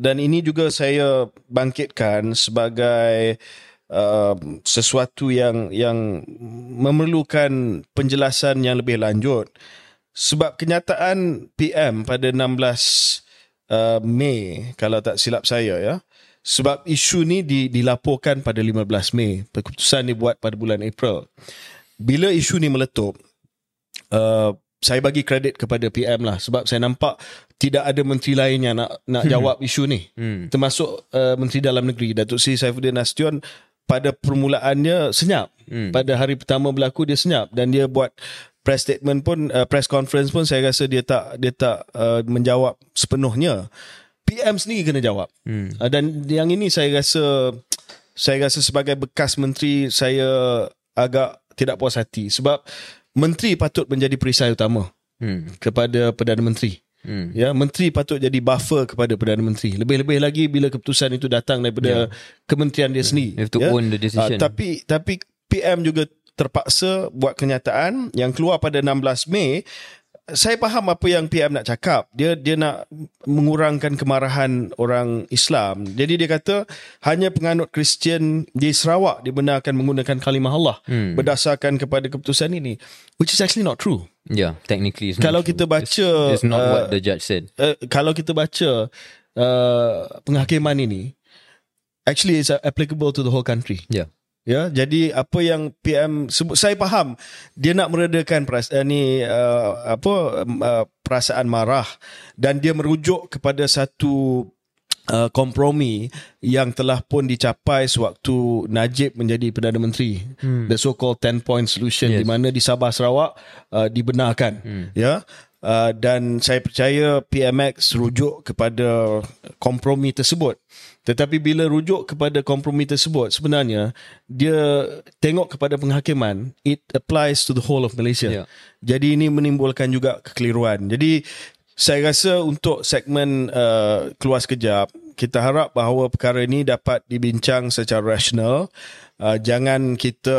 Dan ini juga saya bangkitkan sebagai sesuatu yang memerlukan penjelasan yang lebih lanjut. Sebab kenyataan PM pada 16 Mei, kalau tak silap saya, sebab isu ni dilaporkan pada 15 Mei. Keputusan dibuat pada bulan April. Bila isu ni meletup, saya bagi kredit kepada PM lah, sebab saya nampak tidak ada menteri lain yang nak jawab isu ni. Termasuk Menteri Dalam Negeri Datuk Seri Saifuddin Nasution, pada permulaannya senyap. Pada hari pertama berlaku dia senyap, dan dia buat press statement pun, press conference pun saya rasa dia tak menjawab sepenuhnya. PM sendiri kena jawab. Dan yang ini saya rasa sebagai bekas menteri, saya agak tidak puas hati, sebab menteri patut menjadi perisai utama kepada Perdana Menteri. Menteri patut jadi buffer kepada Perdana Menteri. Lebih-lebih lagi bila keputusan itu datang daripada kementerian dia sendiri. You have to own the decision. Tapi PM juga terpaksa buat kenyataan yang keluar pada 16 Mei. Saya faham apa yang PM nak cakap. Dia nak mengurangkan kemarahan orang Islam. Jadi dia kata hanya penganut Kristian di Sarawak dibenarkan menggunakan kalimah Allah berdasarkan kepada keputusan ini, which is actually not true. Technically it's not. Kalau kita baca it's not what the judge said. Kalau kita baca penghakiman ini, actually it's applicable to the whole country. Jadi apa yang PM sebut, saya faham dia nak meredakan perasaan marah, dan dia merujuk kepada satu kompromi yang telah pun dicapai sewaktu Najib menjadi Perdana Menteri, the so-called 10-point solution, di mana di Sabah Sarawak dibenarkan, dan saya percaya PMX rujuk kepada kompromi tersebut. Tetapi bila rujuk kepada kompromi tersebut, sebenarnya dia tengok kepada penghakiman, it applies to the whole of Malaysia. Jadi ini menimbulkan juga kekeliruan. Jadi saya rasa untuk segmen keluar sekejap, kita harap bahawa perkara ini dapat dibincang secara rasional. Jangan kita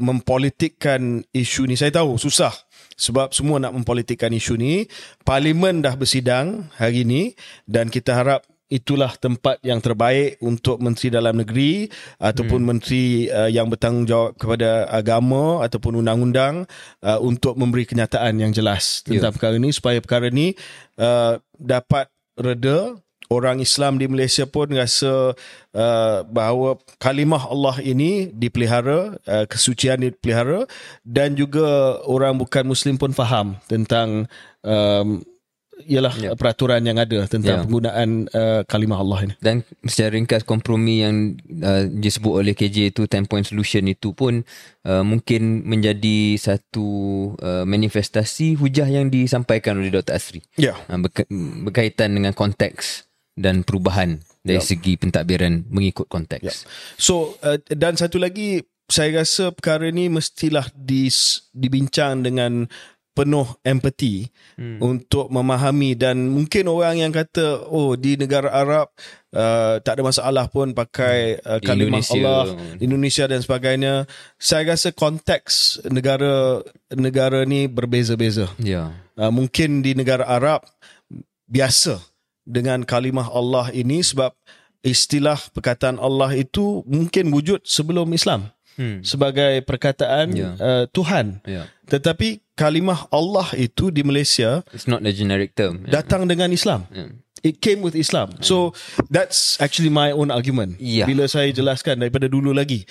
mempolitikkan isu ni. Saya tahu susah sebab semua nak mempolitikkan isu ni. Parlimen dah bersidang hari ini dan kita harap itulah tempat yang terbaik untuk Menteri Dalam Negeri ataupun Menteri yang bertanggungjawab kepada agama ataupun undang-undang untuk memberi kenyataan yang jelas tentang perkara ini, supaya perkara ini dapat reda. Orang Islam di Malaysia pun rasa bahawa kalimah Allah ini dipelihara, kesucian dipelihara, dan juga orang bukan Muslim pun faham tentang peraturan yang ada tentang penggunaan kalimah Allah ini. Dan secara ringkas, kompromi yang disebut oleh KJ itu, 10-point solution itu pun mungkin menjadi satu manifestasi hujah yang disampaikan oleh Dr. Asri berkaitan dengan konteks dan perubahan dari segi pentadbiran mengikut konteks. So dan satu lagi, saya rasa perkara ini mestilah dibincang dengan penuh empati untuk memahami. Dan mungkin orang yang kata di negara Arab tak ada masalah pun pakai kalimah Allah, Indonesia dan sebagainya. Saya rasa konteks negara ni berbeza-beza. Mungkin di negara Arab biasa dengan kalimah Allah ini sebab istilah perkataan Allah itu mungkin wujud sebelum Islam sebagai perkataan Tuhan. Tetapi kalimah Allah itu di Malaysia, it's not a generic term, datang dengan Islam. It came with Islam. So that's actually my own argument. Bila saya jelaskan daripada dulu lagi,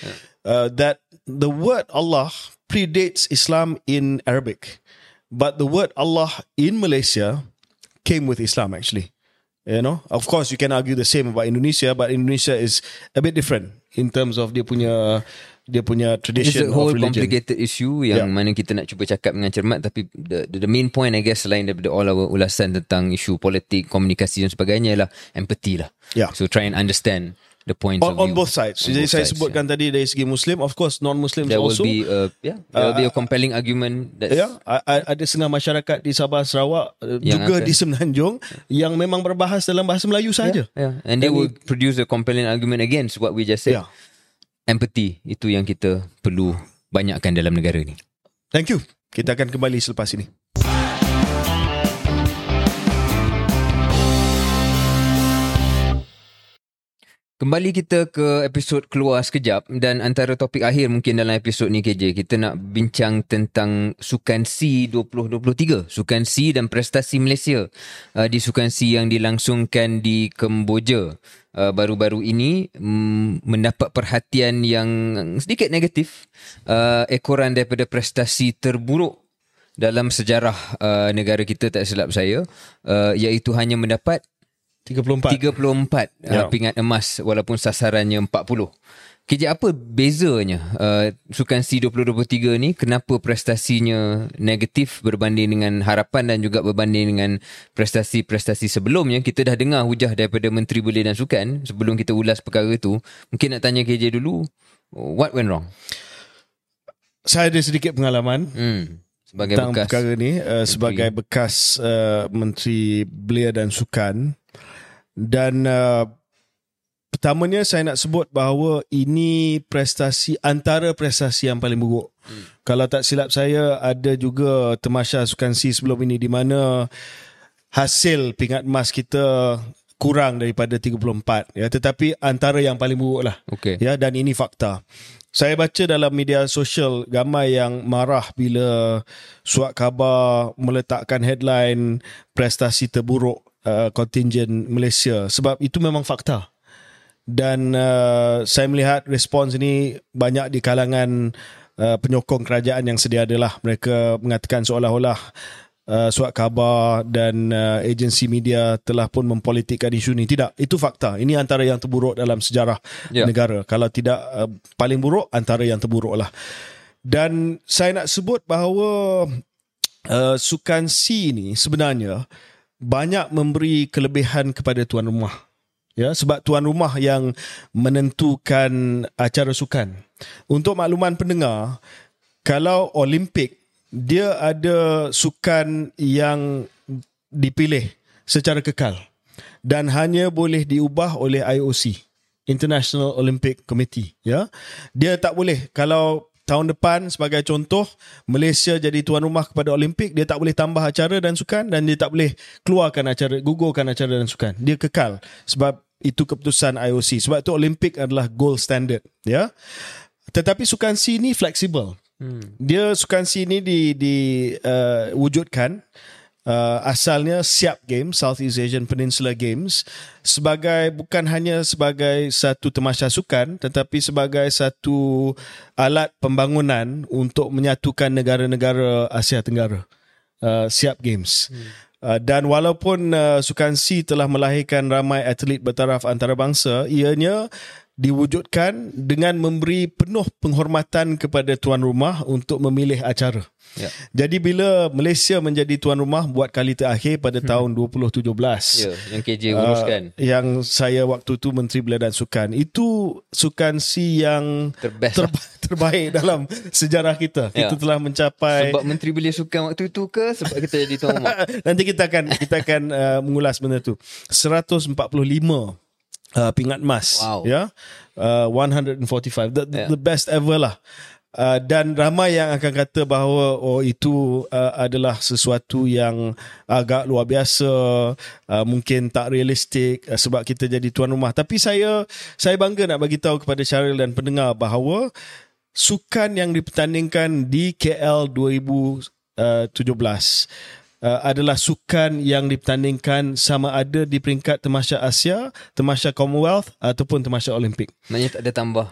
that the word Allah predates Islam in Arabic, but the word Allah in Malaysia came with Islam actually. You know, of course you can argue the same about Indonesia, but Indonesia is a bit different in terms of dia punya tradition of religion. It's a whole complicated issue yang mana kita nak cuba cakap dengan cermat. Tapi the main point I guess, selain daripada all our ulasan tentang isu politik, komunikasi dan sebagainya, ialah empathy lah. So try and understand the points on both sides. Jadi saya sebutkan tadi dari segi Muslim, of course non-Muslims there also. There will be a compelling argument. Ada setengah masyarakat di Sabah Sarawak juga di Semenanjung yang memang berbahas dalam bahasa Melayu saja. And they will produce a compelling argument against what we just said. Empathy itu yang kita perlu banyakkan dalam negara ni. Thank you. Kita akan kembali selepas ini. Kembali kita ke episod keluar sekejap, dan antara topik akhir mungkin dalam episod ni KJ, kita nak bincang tentang Sukan SEA 2023, Sukan SEA dan prestasi Malaysia di Sukan SEA yang dilangsungkan di Kamboja baru-baru ini mendapat perhatian yang sedikit negatif, ekoran daripada prestasi terburuk dalam sejarah negara kita, tak silap saya, iaitu hanya mendapat 34 pingat emas walaupun sasarannya 40. KJ, apa bezanya Sukan SEA 2023 ni? Kenapa prestasinya negatif berbanding dengan harapan dan juga berbanding dengan prestasi-prestasi sebelumnya? Kita dah dengar hujah daripada Menteri Belia dan Sukan sebelum kita ulas perkara tu. Mungkin nak tanya KJ dulu, what went wrong? Saya ada sedikit pengalaman tentang perkara ni sebagai bekas Menteri Belia dan Sukan. Dan pertamanya saya nak sebut bahawa ini prestasi, antara prestasi yang paling buruk. Kalau tak silap saya, ada juga Temasya Sukan SEA sebelum ini di mana hasil pingat emas kita kurang daripada 34, tetapi antara yang paling buruk lah. Dan ini fakta. Saya baca dalam media sosial ramai yang marah bila surat khabar meletakkan headline prestasi terburuk kontingen Malaysia, sebab itu memang fakta. Dan saya melihat respons ini banyak di kalangan penyokong kerajaan yang sedia adalah. Mereka mengatakan seolah-olah surat khabar dan agensi media telah pun mempolitikkan isu ni. Tidak, itu fakta. Ini antara yang terburuk dalam sejarah negara. Kalau tidak paling buruk, antara yang terburuk lah. Dan saya nak sebut bahawa Sukan SEA ni sebenarnya banyak memberi kelebihan kepada tuan rumah. Ya, sebab tuan rumah yang menentukan acara sukan. Untuk makluman pendengar, kalau Olimpik, dia ada sukan yang dipilih secara kekal dan hanya boleh diubah oleh IOC, International Olympic Committee. Ya, dia tak boleh, kalau tahun depan sebagai contoh Malaysia jadi tuan rumah kepada Olimpik, dia tak boleh tambah acara dan sukan, dan dia tak boleh keluarkan acara, gugurkan acara dan sukan. Dia kekal sebab itu keputusan IOC. Sebab itu Olimpik adalah gold standard. Ya, tetapi sukan SEA ni fleksibel. Dia sukan SEA ni diwujudkan asalnya SIAP Games, Southeast Asian Peninsula Games, sebagai bukan hanya sebagai satu tamasya sukan, tetapi sebagai satu alat pembangunan untuk menyatukan negara-negara Asia Tenggara. SIAP Games. Dan walaupun sukan SEA telah melahirkan ramai atlet bertaraf antarabangsa, ianya diwujudkan dengan memberi penuh penghormatan kepada tuan rumah untuk memilih acara. Ya. Jadi bila Malaysia menjadi tuan rumah buat kali terakhir pada tahun 2017. Ya, yang KJ uruskan. Yang saya waktu tu Menteri Belia dan Sukan. Itu sukan SEA yang terbaik dalam sejarah kita. Ya. Itu telah mencapai... Sebab Menteri Belia Sukan waktu itu ke sebab kita jadi tuan rumah? Nanti kita akan mengulas benda tu. 145 pingat emas. Wow. Ya, 145, the best ever lah. Dan ramai yang akan kata bahawa itu adalah sesuatu yang agak luar biasa, mungkin tak realistik sebab kita jadi tuan rumah. Tapi saya bangga nak bagi tahu kepada Shahril dan pendengar bahawa sukan yang dipertandingkan di KL 2017 adalah sukan yang dipertandingkan sama ada di peringkat Tamasya Asia, Tamasya Commonwealth ataupun Tamasya Olimpik. Maknanya tak ada tambah.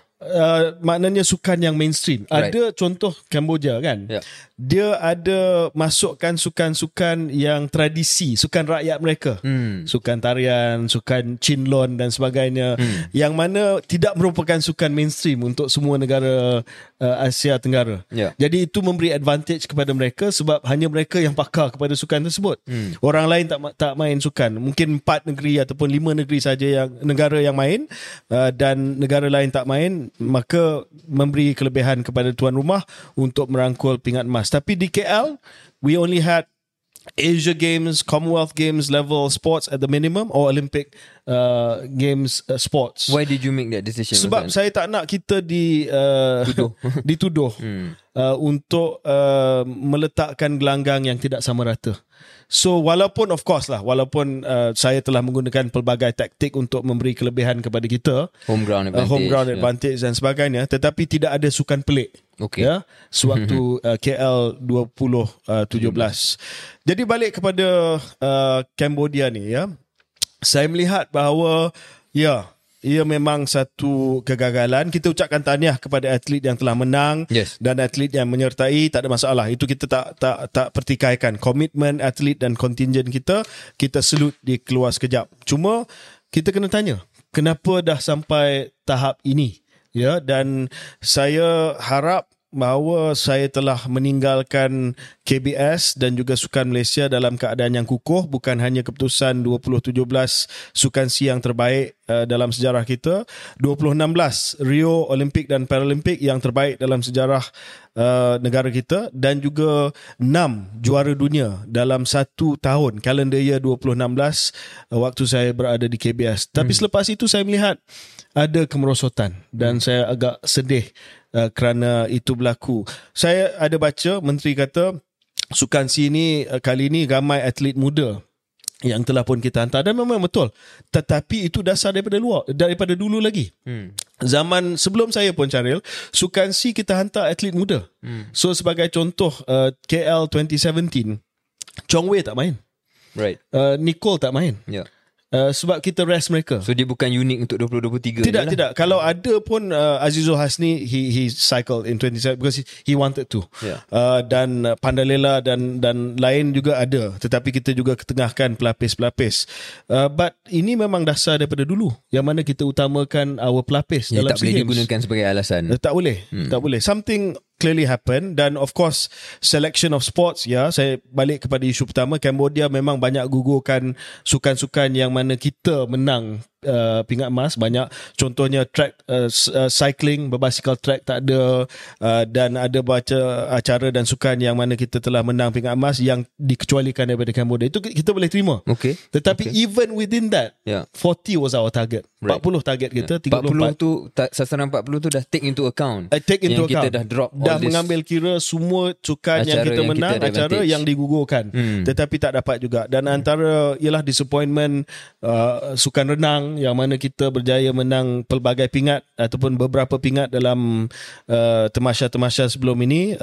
Maknanya sukan yang mainstream. Right. Ada contoh Kamboja kan. Yeah. Dia ada masukkan sukan-sukan yang tradisi, sukan rakyat mereka. Sukan tarian, sukan chinlon dan sebagainya. Yang mana tidak merupakan sukan mainstream untuk semua negara Asia Tenggara. Yeah. Jadi itu memberi advantage kepada mereka sebab hanya mereka yang pakar kepada sukan tersebut. Orang lain tak main sukan. Mungkin 4 negeri ataupun 5 negeri saja yang negara yang main, dan negara lain tak main, maka memberi kelebihan kepada tuan rumah untuk merangkul pingat emas. Tapi di KL, we only had Asia Games, Commonwealth Games level sports at the minimum, or Olympic Games sports. Why did you make that decision? Sebab saya tak nak kita dituduh untuk meletakkan gelanggang yang tidak sama rata. So walaupun of course lah, saya telah menggunakan pelbagai taktik untuk memberi kelebihan kepada kita, home ground advantage dan sebagainya, tetapi tidak ada sukan pelik. Okay. Ya, sewaktu KL 2017. Jadi balik kepada Cambodia ni, ya. Saya melihat bahawa ia memang satu kegagalan. Kita ucapkan tahniah kepada atlet yang telah menang, yes, dan atlet yang menyertai, tak ada masalah. Itu kita tak pertikaikan. Komitmen atlet dan kontingen kita salute di keluar sekejap. Cuma kita kena tanya, kenapa dah sampai tahap ini? Ya, dan saya harap bahawa saya telah meninggalkan KBS dan juga Sukan Malaysia dalam keadaan yang kukuh. Bukan hanya keputusan 2017 Sukan SEA yang terbaik dalam sejarah kita, 2016 Rio Olimpik dan Paralimpik yang terbaik dalam sejarah negara kita, dan juga 6 juara dunia dalam satu tahun, kalender year 2016 waktu saya berada di KBS. Tapi selepas itu saya melihat ada kemerosotan dan saya agak sedih kerana itu berlaku. Saya ada baca menteri kata Sukan SEA ni kali ni ramai atlet muda yang telah pun kita hantar, dan memang betul. Tetapi itu dasar daripada dulu lagi. Zaman sebelum saya pun, Shahril, Sukan SEA kita hantar atlet muda. So sebagai contoh, KL 2017, Chong Wei tak main. Right. Nicole tak main. Yeah. sebab kita rest mereka. So dia bukan unik untuk 2023. Tidak, tidak. Kalau ada pun Azizul Hasni he cycled in 2017 because he wanted to. Yeah. Dan Pandalela dan lain juga ada, tetapi kita juga ketengahkan pelapis-pelapis. But ini memang dasar daripada dulu yang mana kita utamakan our pelapis dalam SEA Games. Tak boleh digunakan sebagai alasan. Tak boleh. Tak boleh. Something clearly happen. Dan of course selection of sports, ya, saya balik kepada isu pertama. Cambodia memang banyak gugurkan sukan-sukan yang mana kita menang pingat emas banyak. Contohnya track, cycling, berbasikal track tak ada, dan ada baca acara dan sukan yang mana kita telah menang pingat emas yang dikecualikan daripada Cambodia. Itu kita boleh terima. Okay. Tetapi even within that, 40 was our target. Right. 40 target kita, 34. 40 tu, sasaran 40 tu dah take into account. Kita dah drop dah mengambil kira semua sukan yang kita menang, yang kita acara yang digugurkan. Tetapi tak dapat juga. Dan antara ialah disappointment sukan renang yang mana kita berjaya menang pelbagai pingat ataupun beberapa pingat dalam temasya-temasya sebelum ini,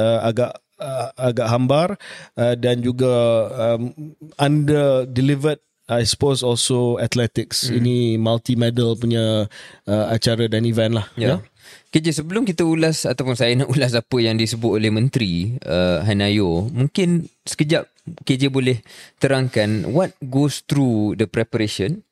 agak hambar, dan juga under delivered, I suppose, also athletics. Ini multi medal punya acara dan event lah. Ya. KJ, sebelum kita ulas ataupun saya nak ulas apa yang disebut oleh Menteri Hannah Yeoh, mungkin sekejap KJ boleh terangkan what goes through the preparation,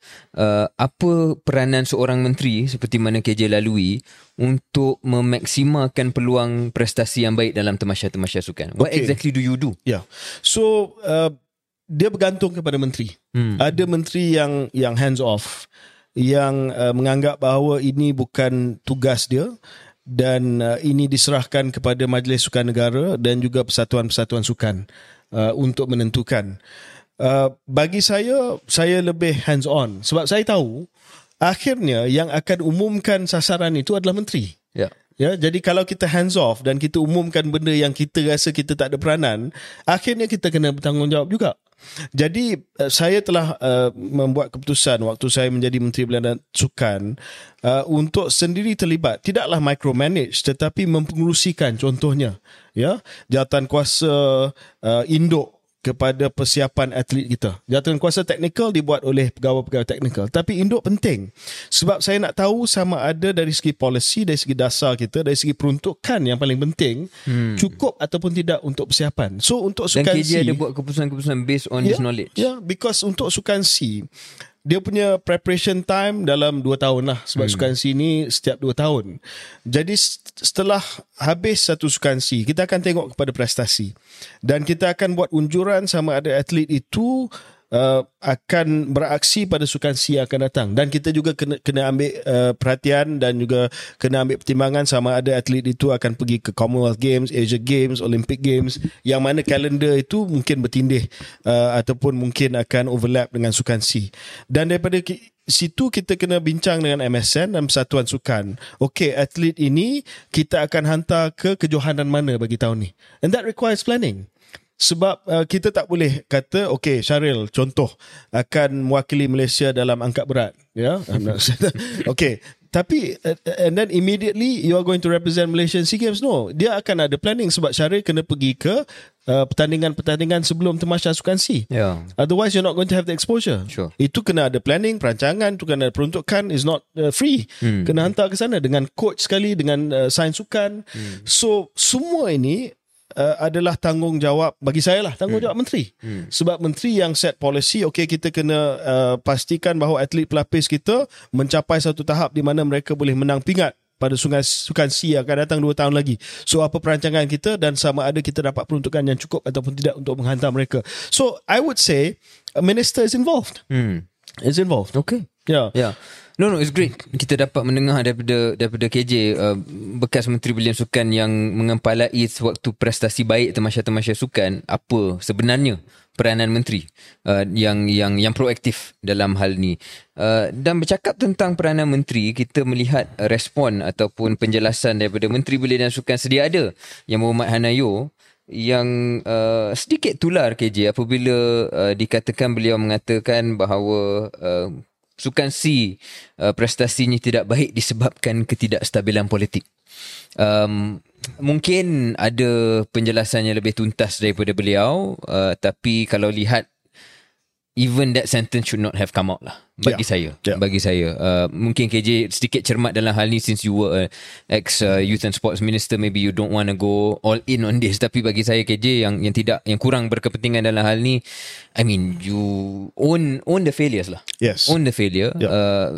apa peranan seorang menteri seperti mana KJ lalui untuk memaksimalkan peluang prestasi yang baik dalam temasya-temasya sukan. What exactly do you do? Yeah. So dia bergantung kepada menteri. Ada menteri yang hands off, yang menganggap bahawa ini bukan tugas dia dan ini diserahkan kepada Majlis Sukan Negara dan juga persatuan-persatuan sukan untuk menentukan. Bagi saya lebih hands on sebab saya tahu akhirnya yang akan umumkan sasaran itu adalah menteri. Ya. Ya, jadi kalau kita hands off dan kita umumkan benda yang kita rasa kita tak ada peranan, akhirnya kita kena bertanggungjawab juga. Jadi saya telah membuat keputusan waktu saya menjadi Menteri Belia dan Sukan untuk sendiri terlibat, tidaklah micromanage tetapi mempengerusikan, contohnya ya, jawatankuasa induk kepada persiapan atlet kita. Jawatankuasa teknikal dibuat oleh pegawai-pegawai teknikal, tapi induk penting sebab saya nak tahu sama ada dari segi polisi, dari segi dasar kita, dari segi peruntukan yang paling penting cukup ataupun tidak untuk persiapan. So untuk sukan SEA, dan KJ ada buat keputusan-keputusan based on his knowledge. Yeah, because untuk sukan SEA dia punya preparation time dalam 2 tahun lah sebab sukan SEA ni setiap 2 tahun. Jadi setelah habis satu sukan SEA, kita akan tengok kepada prestasi dan kita akan buat unjuran sama ada atlet itu akan beraksi pada sukan SEA akan datang. Dan kita juga kena ambil perhatian dan juga kena ambil pertimbangan sama ada atlet itu akan pergi ke Commonwealth Games, Asia Games, Olympic Games yang mana kalender itu mungkin bertindih ataupun mungkin akan overlap dengan sukan SEA. Dan daripada situ kita kena bincang dengan MSN dan Persatuan Sukan. Okey, atlet ini kita akan hantar ke kejohanan mana bagi tahun ni. And that requires planning. Sebab kita tak boleh kata okey Shahril contoh akan mewakili Malaysia dalam angkat berat, ya. Okey, tapi and then immediately you are going to represent Malaysian SEA Games. No, dia akan ada planning sebab Shahril kena pergi ke pertandingan-pertandingan sebelum temasya sukan SEA. Yeah. Otherwise you're not going to have the exposure. Sure. Itu kena ada planning, perancangan, tu kena peruntukan, is not free. Kena hantar ke sana dengan coach sekali, dengan sains sukan. So semua ini adalah tanggungjawab bagi saya lah, tanggungjawab menteri. Sebab menteri yang set policy, okey kita kena pastikan bahawa atlet pelapis kita mencapai satu tahap di mana mereka boleh menang pingat pada sukan SEA akan datang 2 tahun lagi. So apa perancangan kita dan sama ada kita dapat peruntukan yang cukup ataupun tidak untuk menghantar mereka. So I would say a minister is involved. Is involved. Okay. Yeah. No, it's great. Kita dapat mendengar daripada KJ, bekas Menteri Belia Sukan yang mengempalai sewaktu prestasi baik temasya-temasya sukan, apa sebenarnya peranan menteri yang proaktif dalam hal ni. Dan bercakap tentang peranan menteri, kita melihat respon ataupun penjelasan daripada Menteri Belia dan Sukan sedia ada yang Muhammad Hannah Yeoh, yang sedikit tular KJ apabila dikatakan beliau mengatakan bahawa Sukan SEA prestasinya tidak baik disebabkan ketidakstabilan politik. Mungkin ada penjelasan yang lebih tuntas daripada beliau, tapi kalau lihat even that sentence should not have come out lah. bagi saya. Bagi saya, mungkin KJ sedikit cermat dalam hal ni, since you were ex youth and sports minister, maybe you don't want to go all in on this. Tapi bagi saya KJ yang tidak, yang kurang berkepentingan dalam hal ni, I mean, you own the failures lah. Yes. Own the failure. Yeah.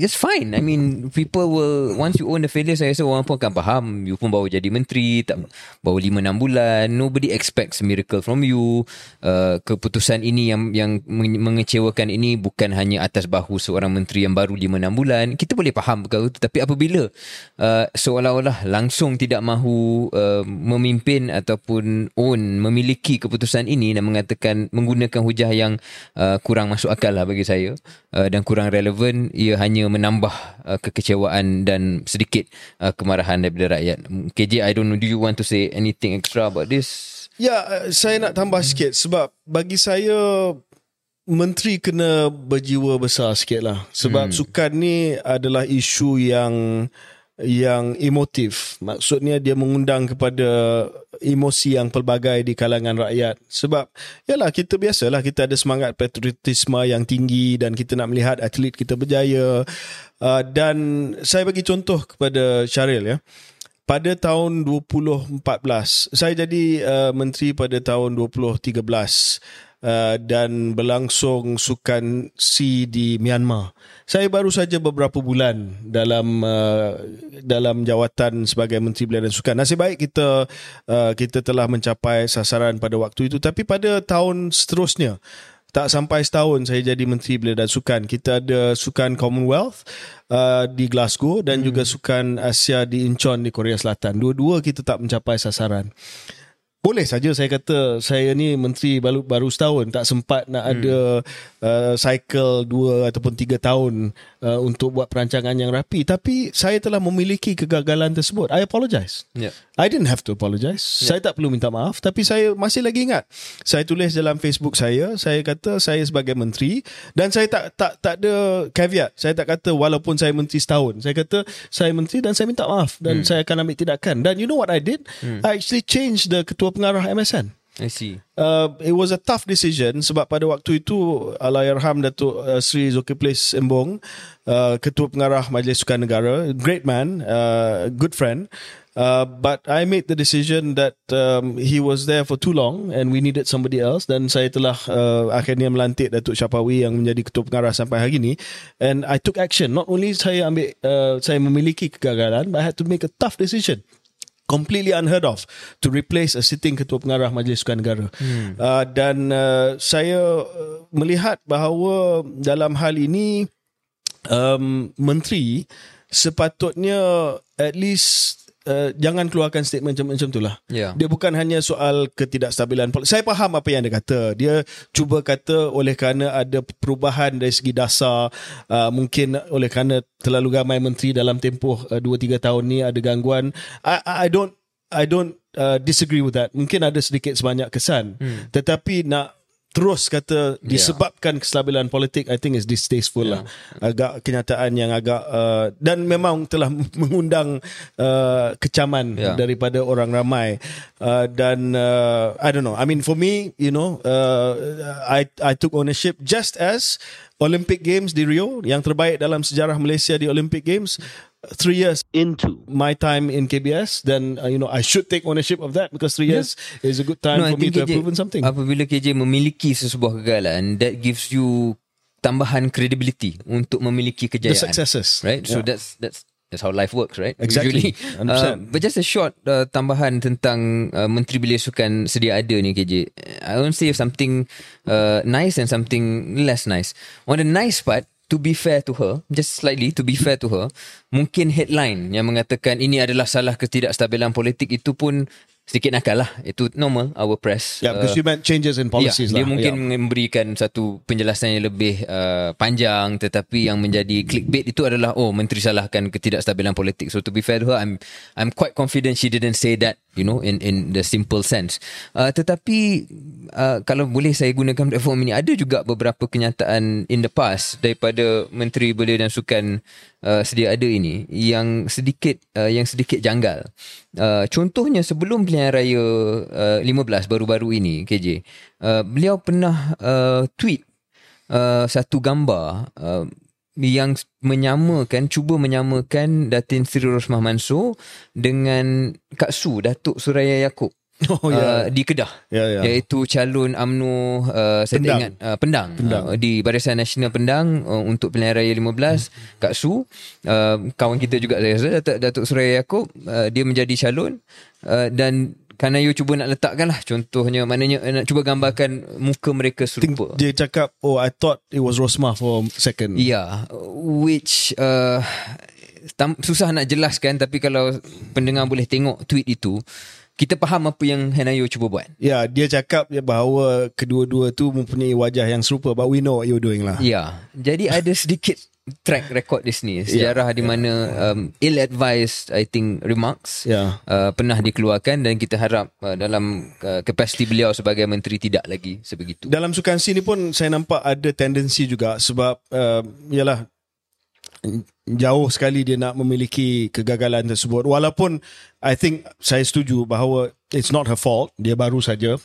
It's fine. I mean, people will, once you own the failures, saya rasa orang pun akan faham. You pun baru jadi menteri, tak baru 5-6 bulan. Nobody expects miracle from you. Keputusan ini yang mengecewakan ini bukan hanya atas bahu seorang menteri yang baru 5-6 bulan. Kita boleh faham perkara itu. Tapi apabila seolah-olah langsung tidak mahu memimpin ataupun memiliki keputusan ini dan mengatakan, menggunakan hujah yang kurang masuk akal lah bagi saya, dan kurang relevan, ia hanya menambah kekecewaan dan sedikit kemarahan daripada rakyat. KJ, I don't know, do you want to say anything extra about this? Ya, saya nak tambah sikit sebab bagi saya menteri kena berjiwa besar sikit lah. Sebab sukan ni adalah isu yang emotif. Maksudnya dia mengundang kepada emosi yang pelbagai di kalangan rakyat. Sebab yalah, kita biasalah, kita ada semangat patriotisme yang tinggi dan kita nak melihat atlet kita berjaya. Dan saya bagi contoh kepada Shahril ya. Pada tahun 2014, saya jadi menteri pada tahun 2013. Dan berlangsung Sukan SEA di Myanmar. Saya baru saja beberapa bulan dalam jawatan sebagai Menteri Belia dan Sukan. Nasib baik kita telah mencapai sasaran pada waktu itu. Tapi pada tahun seterusnya, tak sampai setahun saya jadi Menteri Belia dan Sukan, kita ada Sukan Commonwealth di Glasgow dan juga Sukan Asia di Incheon di Korea Selatan. Dua-dua kita tak mencapai sasaran. Boleh saja saya kata saya ni menteri baru setahun, tak sempat nak ada cycle 2 ataupun 3 tahun untuk buat perancangan yang rapi. Tapi saya telah memiliki kegagalan tersebut. I apologize. Yeah. I didn't have to apologize. Yeah. Saya tak perlu minta maaf. Tapi saya masih lagi ingat. Saya tulis dalam Facebook saya kata saya sebagai menteri dan saya tak ada caveat. Saya tak kata walaupun saya menteri setahun. Saya kata saya menteri dan saya minta maaf dan saya akan ambil tindakan. Dan you know what I did? I actually changed the ketua pengarah MSN. I see. It was a tough decision sebab pada waktu itu Allahyarham Datuk Sri Zulkiflis Embong, ketua pengarah Majlis Sukan Negara, great man, good friend. But I made the decision that he was there for too long and we needed somebody else. Dan saya telah akhirnya melantik Datuk Syapawi yang menjadi ketua pengarah sampai hari ini. And I took action. Not only saya ambil, saya memiliki kegagalan, but I had to make a tough decision. Completely unheard of, to replace a sitting ketua pengarah Majlis Sukan Negara. Dan saya melihat bahawa dalam hal ini menteri sepatutnya at least jangan keluarkan statement macam itulah. Yeah. Dia bukan hanya soal ketidakstabilan. Saya faham apa yang dia kata. Dia cuba kata oleh kerana ada perubahan dari segi dasar, mungkin oleh kerana terlalu ramai menteri dalam tempoh 2-3 tahun ni ada gangguan. I don't disagree with that. Mungkin ada sedikit sebanyak kesan. Tetapi nak terus kata disebabkan kestabilan politik, I think is distasteful lah. Agak kenyataan yang agak dan memang telah mengundang kecaman daripada orang ramai. Dan I don't know, I mean for me, you know, I took ownership just as Olympic Games di Rio, yang terbaik dalam sejarah Malaysia di Olympic Games, 3 years into my time in KBS, then you know I should take ownership of that because 3 years is a good time for me to have proven something. Apabila KJ memiliki sesebuah kegagalan, that gives you tambahan credibility untuk memiliki kejayaan. The successes, right? So that's how life works, right? Exactly. Usually. But just a short tambahan tentang Menteri Belia Sukan sedia ada ni KJ. I won't say something nice and something less nice. On the nice part, to be fair to her, just slightly to be fair to her, mungkin headline yang mengatakan ini adalah salah ketidakstabilan politik itu pun sedikit nakal lah. Itu normal, our press. Yeah, because you meant changes in policies lah. Dia mungkin memberikan satu penjelasan yang lebih panjang, tetapi yang menjadi clickbait itu adalah, oh, menteri salahkan ketidakstabilan politik. So to be fair to her, I'm quite confident she didn't say that, you know, in the simple sense. Tetapi kalau boleh saya gunakan platform ini, ada juga beberapa kenyataan in the past daripada Menteri Belia dan Sukan sedia ada ini yang sedikit janggal. Contohnya sebelum Pilihan Raya 15 baru-baru ini KJ, beliau pernah tweet satu gambar yang cuba menyamakan Datin Seri Rosmah Mansor dengan Kak Su, Datuk Suraya Yaakob. Oh, yeah. Di Kedah, iaitu calon UMNO Pendang. Di Barisan Nasional Pendang untuk pilihan raya 15. Kak Su, kawan kita juga, saya rasa, Datuk Suraya Yaakob, dia menjadi calon, dan kerana you cuba nak letakkan lah, contohnya, maknanya nak cuba gambarkan muka mereka serupa. Dia cakap, oh, I thought it was Rosmah for a second. Yeah, which susah nak jelaskan, tapi kalau pendengar boleh tengok tweet itu, kita faham apa yang Hannah Yeoh cuba buat. Ya, dia cakap bahawa kedua-dua tu mempunyai wajah yang serupa. But we know what you're doing lah. Ya, jadi ada sedikit track record di sini. Sejarah di mana ill-advised, I think, remarks pernah dikeluarkan. Dan kita harap dalam kapasiti beliau sebagai menteri tidak lagi sebegitu. Dalam Sukan SEA ni pun saya nampak ada tendensi juga. Sebab, yalah, jauh sekali dia nak memiliki kegagalan tersebut. Walaupun I think saya setuju bahawa it's not her fault. Dia baru saja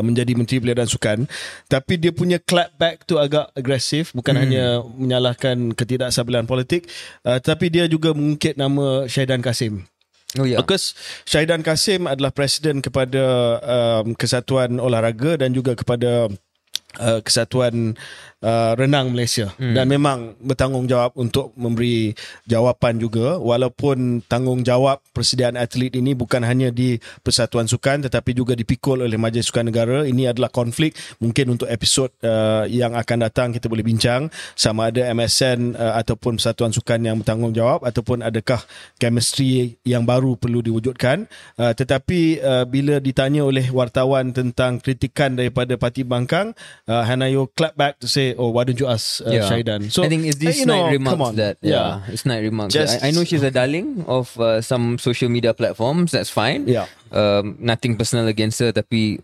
menjadi Menteri Belia dan Sukan, tapi dia punya clap back tu agak agresif. Bukan hanya menyalahkan ketidakstabilan politik, tapi dia juga mengungkit nama Syahidan Kasim. Because Syahidan Kasim adalah presiden kepada Kesatuan Olahraga dan juga kepada Kesatuan Renang Malaysia, dan memang bertanggungjawab untuk memberi jawapan juga, walaupun tanggungjawab persediaan atlet ini bukan hanya di Persatuan Sukan tetapi juga dipikul oleh Majlis Sukan Negara. Ini adalah konflik, mungkin untuk episod yang akan datang kita boleh bincang sama ada MSN ataupun Persatuan Sukan yang bertanggungjawab, ataupun adakah chemistry yang baru perlu diwujudkan. Tetapi bila ditanya oleh wartawan tentang kritikan daripada Parti Bangkang, Hannah Yeoh clap back to say, oh, why don't you ask Shaidan? So I think it's these snide remarks that it's snide remarks. I know she's a darling of some social media platforms. That's fine. Nothing personal against her, tapi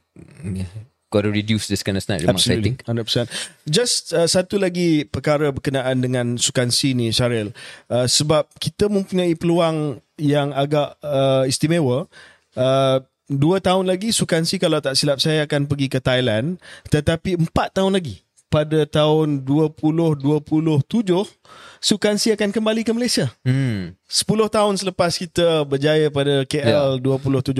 got to reduce this kind of snide remarks. Absolutely, I think 100%. Just satu lagi perkara berkenaan dengan Sukan SEA ni, Shahril, sebab kita mempunyai peluang yang agak istimewa. 2 tahun lagi Sukan SEA, kalau tak silap saya, akan pergi ke Thailand. Tetapi 4 tahun lagi, pada tahun 2027, Sukan SEA akan kembali ke Malaysia. 10 tahun selepas kita berjaya pada KL 2017,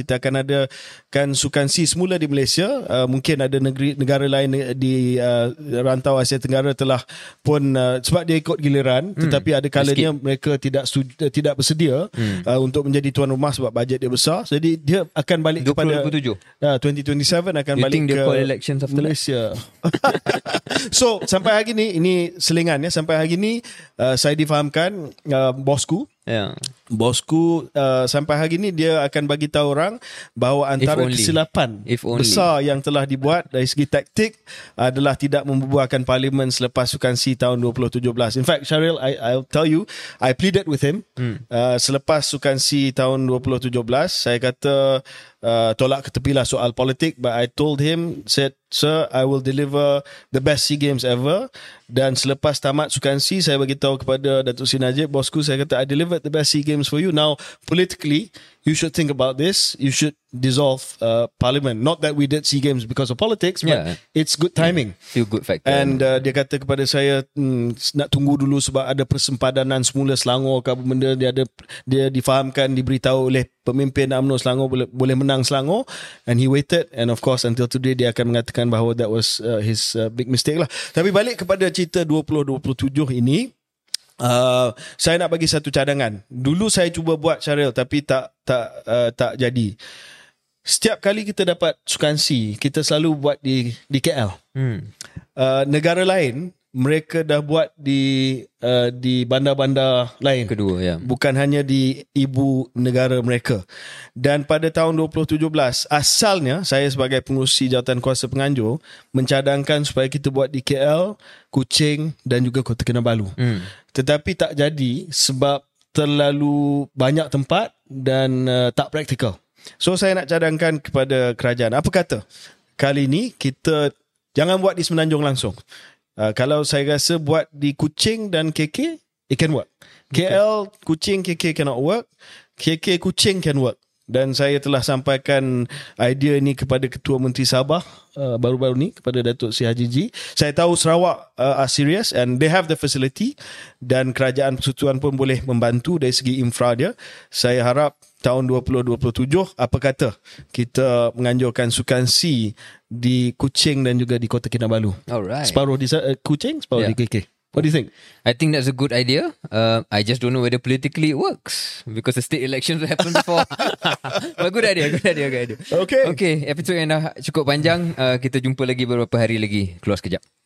kita akan adakan Sukan SEA semula di Malaysia. Mungkin ada negara lain di rantau Asia Tenggara telah pun, sebab dia ikut giliran, tetapi ada kalanya mereka tidak bersedia untuk menjadi tuan rumah sebab bajet dia besar. Jadi dia akan balik kepada 2027, 2027 akan balik ke Malaysia. So sampai hari ni, ini selingan ya, sampai hari ni saya difahamkan bosku bosku sampai hari ni dia akan bagi tahu orang bahawa antara kesilapan besar yang telah dibuat dari segi taktik adalah tidak membubarkan parlimen selepas Sukan SEA tahun 2017. In fact, Shahril, I'll tell you, I pleaded with him selepas Sukan SEA tahun 2017. Saya kata, tolak ke tepilah soal politik, but I told him, said, sir, I will deliver the best SEA Games ever. Dan selepas tamat Sukan SEA, saya beritahu kepada Datuk Sri Najib, bosku, saya kata, I delivered the best SEA Games for you. Now, politically, you should think about this. You should dissolve parliament. Not that we did SEA Games because of politics, but it's good timing. Feel good factor. And dia kata kepada saya, nak tunggu dulu sebab ada persempadanan semula Selangor ke apa benda. Dia difahamkan, diberitahu oleh pemimpin UMNO Selangor boleh menang Selangor. And he waited. And of course, until today, dia akan mengatakan bahawa that was his big mistake lah. Tapi balik kepada cerita 2027 ini, saya nak bagi satu cadangan. Dulu saya cuba buat, Shahril, tapi tak jadi. Setiap kali kita dapat Sukan SEA, kita selalu buat di KL. Negara lain, mereka dah buat di bandar-bandar lain. Kedua, bukan hanya di ibu negara mereka. Dan pada tahun 2017, asalnya saya sebagai pengurusi Jawatankuasa Penganjur mencadangkan supaya kita buat di KL, Kuching dan juga Kota Kinabalu. Tetapi tak jadi sebab terlalu banyak tempat dan tak praktikal. So saya nak cadangkan kepada kerajaan, apa kata kali ni kita jangan buat di Semenanjung langsung. Kalau saya rasa buat di Kuching dan KK, it can work. KL, Kuching, KK cannot work. KK, Kuching can work. Dan saya telah sampaikan idea ini kepada Ketua Menteri Sabah baru-baru ni, kepada Datuk Sri Hajiji. Saya tahu Sarawak are serious and they have the facility, dan Kerajaan Persekutuan pun boleh membantu dari segi infra dia. Saya harap tahun 2027, apa kata kita menganjurkan Sukan SEA di Kuching dan juga di Kota Kinabalu. Alright. Separuh di Kuching, separuh di KK. What do you think? I think that's a good idea. I just don't know whether politically it works because the state elections happened before. But good idea. Okay, episode yang dah cukup panjang. Kita jumpa lagi beberapa hari lagi. Keluar sekejap.